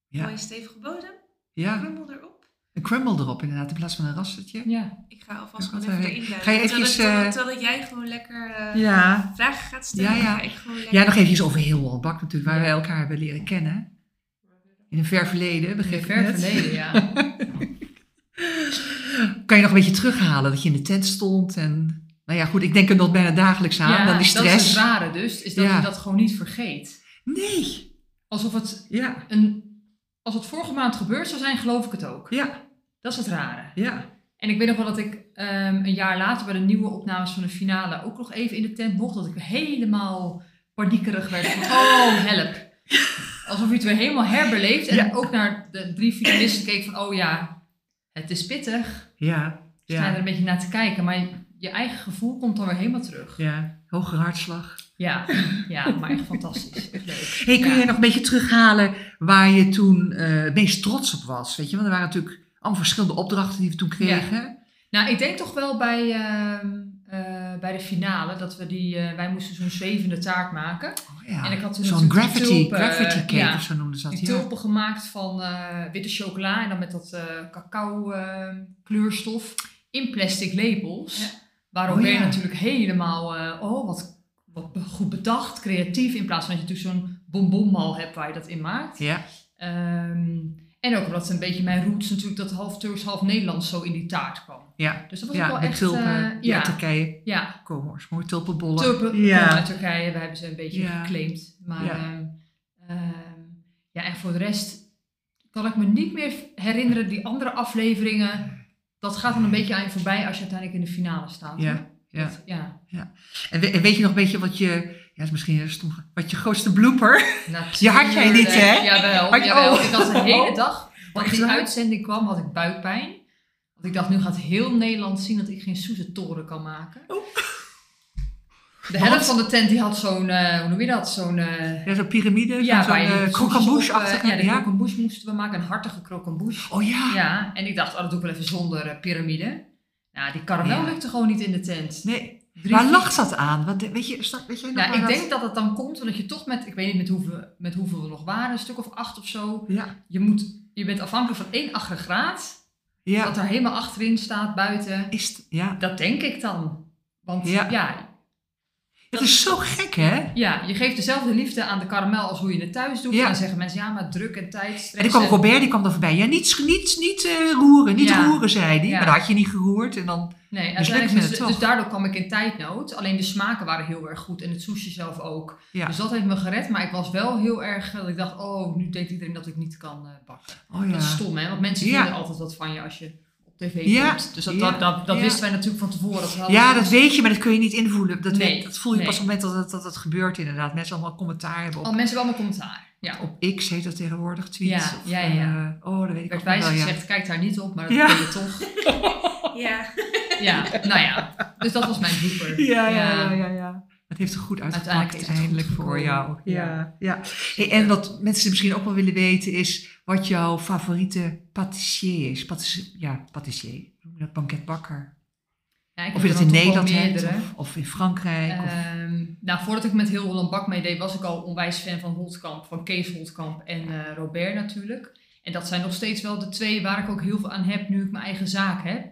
Ja. Mooie stevige bodem. Ja. Een crumble erop. Een crumble erop inderdaad, in plaats van een rastertje. Ja. Ik ga alvast gewoon even erin duiken. Ga je eventjes... Terwijl, terwijl jij gewoon lekker uh, ja. vragen gaat stellen. Ja, ja. Ga ik gewoon lekker... ja, nog eventjes over Heel Holland Bakt natuurlijk, waar ja. wij elkaar hebben leren kennen. In een ver verleden, begreep ik ver verleden, ja. Kan je nog een beetje terughalen dat je in de tent stond en... Nou ja, goed, ik denk er nog bijna dagelijks aan, ja, dan die stress. Ja, dat is het rare dus, is dat ja. je dat gewoon niet vergeet. Nee. Alsof het ja. een... Als het vorige maand gebeurd zou zijn, geloof ik het ook. Ja. Dat is het rare. Ja. En ik weet nog wel dat ik um, een jaar later bij de nieuwe opnames van de finale ook nog even in de tent mocht. Dat ik helemaal paniekerig werd van, oh help. Alsof je het weer helemaal herbeleefd. En ja. ook naar de drie finalisten keek van, oh ja, het is pittig. Ja. ja. Sta er een beetje naar te kijken. Maar je, je eigen gevoel komt dan weer helemaal terug. Ja. Hogere hartslag. Ja, ja, maar echt fantastisch. Leuk. Hey, kun je ja. nog een beetje terughalen waar je toen uh, het meest trots op was? Weet je? Want er waren natuurlijk allemaal verschillende opdrachten die we toen kregen. Ja. Nou, ik denk toch wel bij, uh, uh, bij de finale dat we die... Uh, wij moesten zo'n zwevende taart maken. Oh, ja. En ik had toen zo'n gravity, tulpen, gravity cake ja, of zo noemden ze dat. Die tulpen ja. gemaakt van uh, witte chocola en dan met dat uh, cacao uh, kleurstof in plastic lepels. Ja. Waarom ben je natuurlijk helemaal... Uh, oh, wat, wat goed bedacht, creatief. In plaats van dat je natuurlijk zo'n bonbonmal hebt waar je dat in maakt. Ja. Um, en ook omdat een beetje mijn roots natuurlijk dat half Turks, half Nederlands zo in die taart kwam. Ja, dus dat was ja, ook wel echt... Tulpen, uh, ja, uit Turkije ja. komen oorspronkelijk. Tulpenbollen. Tulpenbollen ja. uit Turkije. We hebben ze een beetje ja. geclaimd. Maar ja. Uh, uh, ja, en voor de rest kan ik me niet meer herinneren die andere afleveringen. Dat gaat dan een beetje aan je voorbij als je uiteindelijk in de finale staat. Ja, ja. Dat, ja. ja. En, we, en weet je nog een beetje wat je... Ja, dat is misschien een stom, wat je grootste blooper. Natuurlijk, je had jij niet, hè? Jawel, had je, jawel. Oh. Ik had de hele dag, want die uitzending kwam, had ik buikpijn. Want ik dacht, nu gaat heel Nederland zien dat ik geen soezetoren kan maken. Oh. De helft van de tent die had zo'n, uh, hoe noem je dat? Zo'n uh, ja, zo'n piramide, ja, zo'n uh, croquembouche-achtige. Ja, de croquembouche moesten we maken, een hartige croquembouche. Oh ja. Ja, en ik dacht, oh, dat doe ik wel even zonder uh, piramide. Nou, die karamel ja. lukte gewoon niet in de tent. Nee. Drie, waar lag dat aan? Wat, weet je, weet je nog nou, ik dat... denk dat het dan komt omdat je toch met, ik weet niet met hoeveel, met hoeveel we nog waren, een stuk of acht of zo. Ja. Je, moet, je bent afhankelijk van één aggregaat, ja. wat er helemaal achterin staat, buiten. Is t, ja. Dat denk ik dan. Want ja. ja dat is zo gek, hè? Ja, je geeft dezelfde liefde aan de karamel als hoe je het thuis doet. Ja. En dan zeggen mensen, ja, maar druk en tijd, stress. En dan kwam Robert, die kwam dan voorbij. Ja, niet, niet, niet uh, roeren, niet ja. roeren, zei hij. Ja. Maar dat had je niet geroerd. En dan nee, uiteindelijk dus, dus daardoor kwam ik in tijdnood. Alleen de smaken waren heel erg goed. En het sushi zelf ook. Ja. Dus dat heeft me gered. Maar ik was wel heel erg, dat ik dacht, oh, nu denkt iedereen dat ik niet kan uh, bakken. Oh, ja. Dat is stom, hè? Want mensen vinden ja. altijd wat van je als je... tv ja, komt. Dus dat, ja, dat, dat, dat ja. wisten wij natuurlijk van tevoren. Dat ja, dat weet je, maar dat kun je niet invoelen. Dat, nee, weet, dat voel je nee. pas op het moment dat het, dat het gebeurt inderdaad. Mensen allemaal commentaar hebben. Op, al mensen hebben allemaal commentaar. Ja. Op X heet dat tegenwoordig, tweets. Ja, of, ja, ja. Uh, oh, dat weet ik ook wel. Ja. Zegt, kijk daar niet op, maar dat ja. doe je toch. ja. ja. Nou ja, dus dat was mijn blooper. Ja, ja, ja, ja. ja. Het heeft er goed uitgepakt uiteindelijk goed voor jou. Ja, ja. ja. Hey, en wat mensen misschien ook wel willen weten is wat jouw favoriete patissier is. Patis, ja, patissier. Banketbakker. Ja, of je dat in Nederland hebt of, of in Frankrijk. Um, of... Nou, voordat ik met Heel Holland Bakt meedeed was ik al onwijs fan van Holtkamp. Van Kees Holtkamp en uh, Robert natuurlijk. En dat zijn nog steeds wel de twee waar ik ook heel veel aan heb nu ik mijn eigen zaak heb.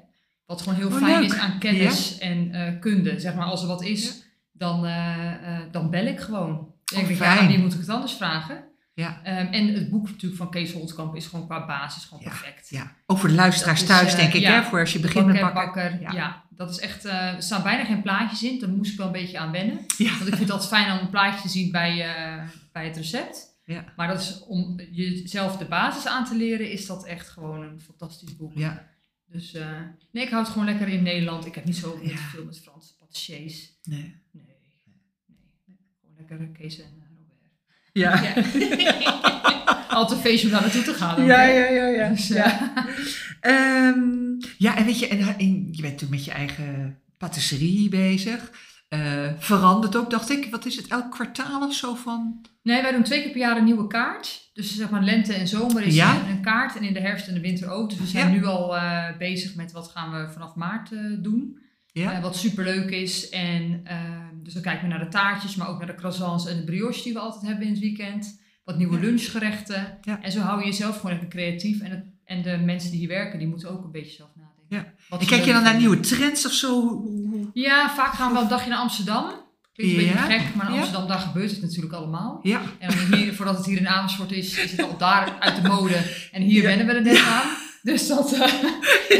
Wat gewoon heel oh, fijn leuk. is aan kennis ja. en uh, kunde. Zeg maar als er wat is... Ja. Dan, uh, uh, dan bel ik gewoon. En ik denk, ja, aan wie moet ik het anders vragen? Ja. Um, en het boek natuurlijk van Kees Holtkamp is gewoon qua basis gewoon ja, perfect. Ja. Ook voor de luisteraars dat thuis is, uh, denk ik, ja, hè, voor als je begint met bakken. bakken ja. ja, dat is echt, uh, er staan bijna geen plaatjes in, daar moest ik wel een beetje aan wennen. Ja. Want ik vind dat fijn om een plaatje te zien bij, uh, bij het recept. Ja. Maar dat is om jezelf de basis aan te leren, is dat echt gewoon een fantastisch boek. Ja. Dus uh, nee, ik hou het gewoon lekker in Nederland. Ik heb niet zo ja. veel met Franse patissiers. Nee. Nee, nee. Gewoon lekker Kees en Robert. Ja. ja. Al te feestje om daar naartoe te gaan. Ja, ja, ja, ja. Dus, ja. Ja. Um, ja, en weet je, en, en je bent natuurlijk met je eigen patisserie bezig. Uh, verandert ook, dacht ik. Wat is het, elk kwartaal of zo van? Nee, wij doen twee keer per jaar een nieuwe kaart. Dus zeg maar lente en zomer is ja. een kaart. En in de herfst en de winter ook. Dus we zijn ja. nu al uh, bezig met wat gaan we vanaf maart uh, doen. Ja. Uh, wat superleuk is. En, uh, dus dan kijken we naar de taartjes, maar ook naar de croissants en de brioche die we altijd hebben in het weekend. Wat nieuwe ja. lunchgerechten. Ja. En zo hou je jezelf gewoon even creatief. En, het, en de mensen die hier werken, die moeten ook een beetje zelf nadenken. Ja. En kijk je dan naar nieuwe trends of zo? Ja, vaak gaan we wel een dagje naar Amsterdam. Klinkt een ja. beetje gek, maar in Amsterdam ja. daar gebeurt het natuurlijk allemaal. Ja. En hier, voordat het hier in Amersfoort is, is het al daar uit de mode. En hier ja. wennen we er net aan. Dus dat, uh,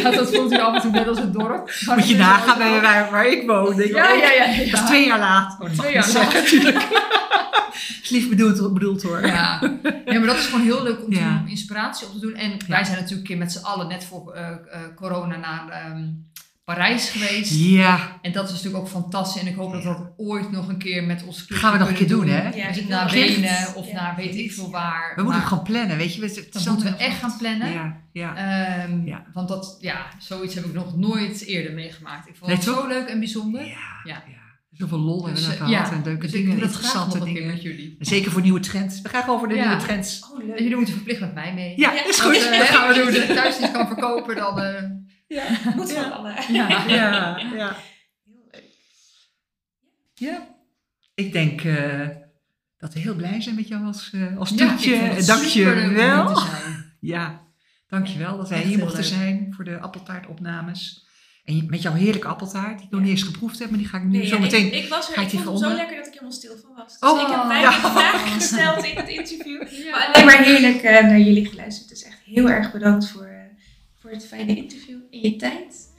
ja, dat voelt hier af en toe net als een dorp. Maar moet je nagaan bij waar, waar ik woon. Ja, ja, ja, ja, ja. Dat is twee jaar laat. Oh, twee jaar laat natuurlijk. Het is lief bedoeld, bedoeld hoor. Ja. ja, maar dat is gewoon heel leuk om, ja. te, om inspiratie op te doen. En ja. wij zijn natuurlijk een keer met z'n allen net voor uh, uh, corona naar um, Parijs geweest. Ja. En dat is natuurlijk ook fantastisch. En ik hoop ja. dat dat ooit nog een keer met ons club gaan we nog een keer doen, doen hè? Ja, dus naar Wenen of ja. naar weet ik veel waar. We maar moeten gaan plannen, weet je. We, dat moeten we echt gaan plannen. Ja. Ja. Um, ja. Want dat, ja, zoiets heb ik nog nooit eerder meegemaakt. Ik vond nee, het zo leuk en bijzonder. Ja. ja. ja. Zoveel lol dus, hebben we gehad ja, en leuke dus dingen, interessante dingen. Met jullie. Zeker voor nieuwe trends. We gaan over de ja. nieuwe trends. Oh, leuk. En jullie moeten verplicht met mij mee. Ja, ja. is goed. Want, uh, dat gaan we doen. Als je thuis iets kan verkopen, dan uh, Ja, goed van Anna. Ja, ja, ja. Heel leuk. Ja, ik denk uh, dat we heel blij zijn met jou als, uh, als toetje. Ja, dank je wel. Ja, dank je wel dat wij hier mochten leuk. zijn voor de appeltaartopnames. En met jouw heerlijke appeltaart, die ik nog ja. niet eens geproefd heb, maar die ga ik nu nee, zo ja, meteen... Ik, ik was er, ik vond hem zo lekker dat ik helemaal stil van was. Dus oh, ik heb mij ja. vragen gesteld in het interview. Ja. Maar alleen maar heerlijk uh, naar jullie geluisterd. Dus echt heel erg bedankt voor, uh, voor het fijne interview en je tijd.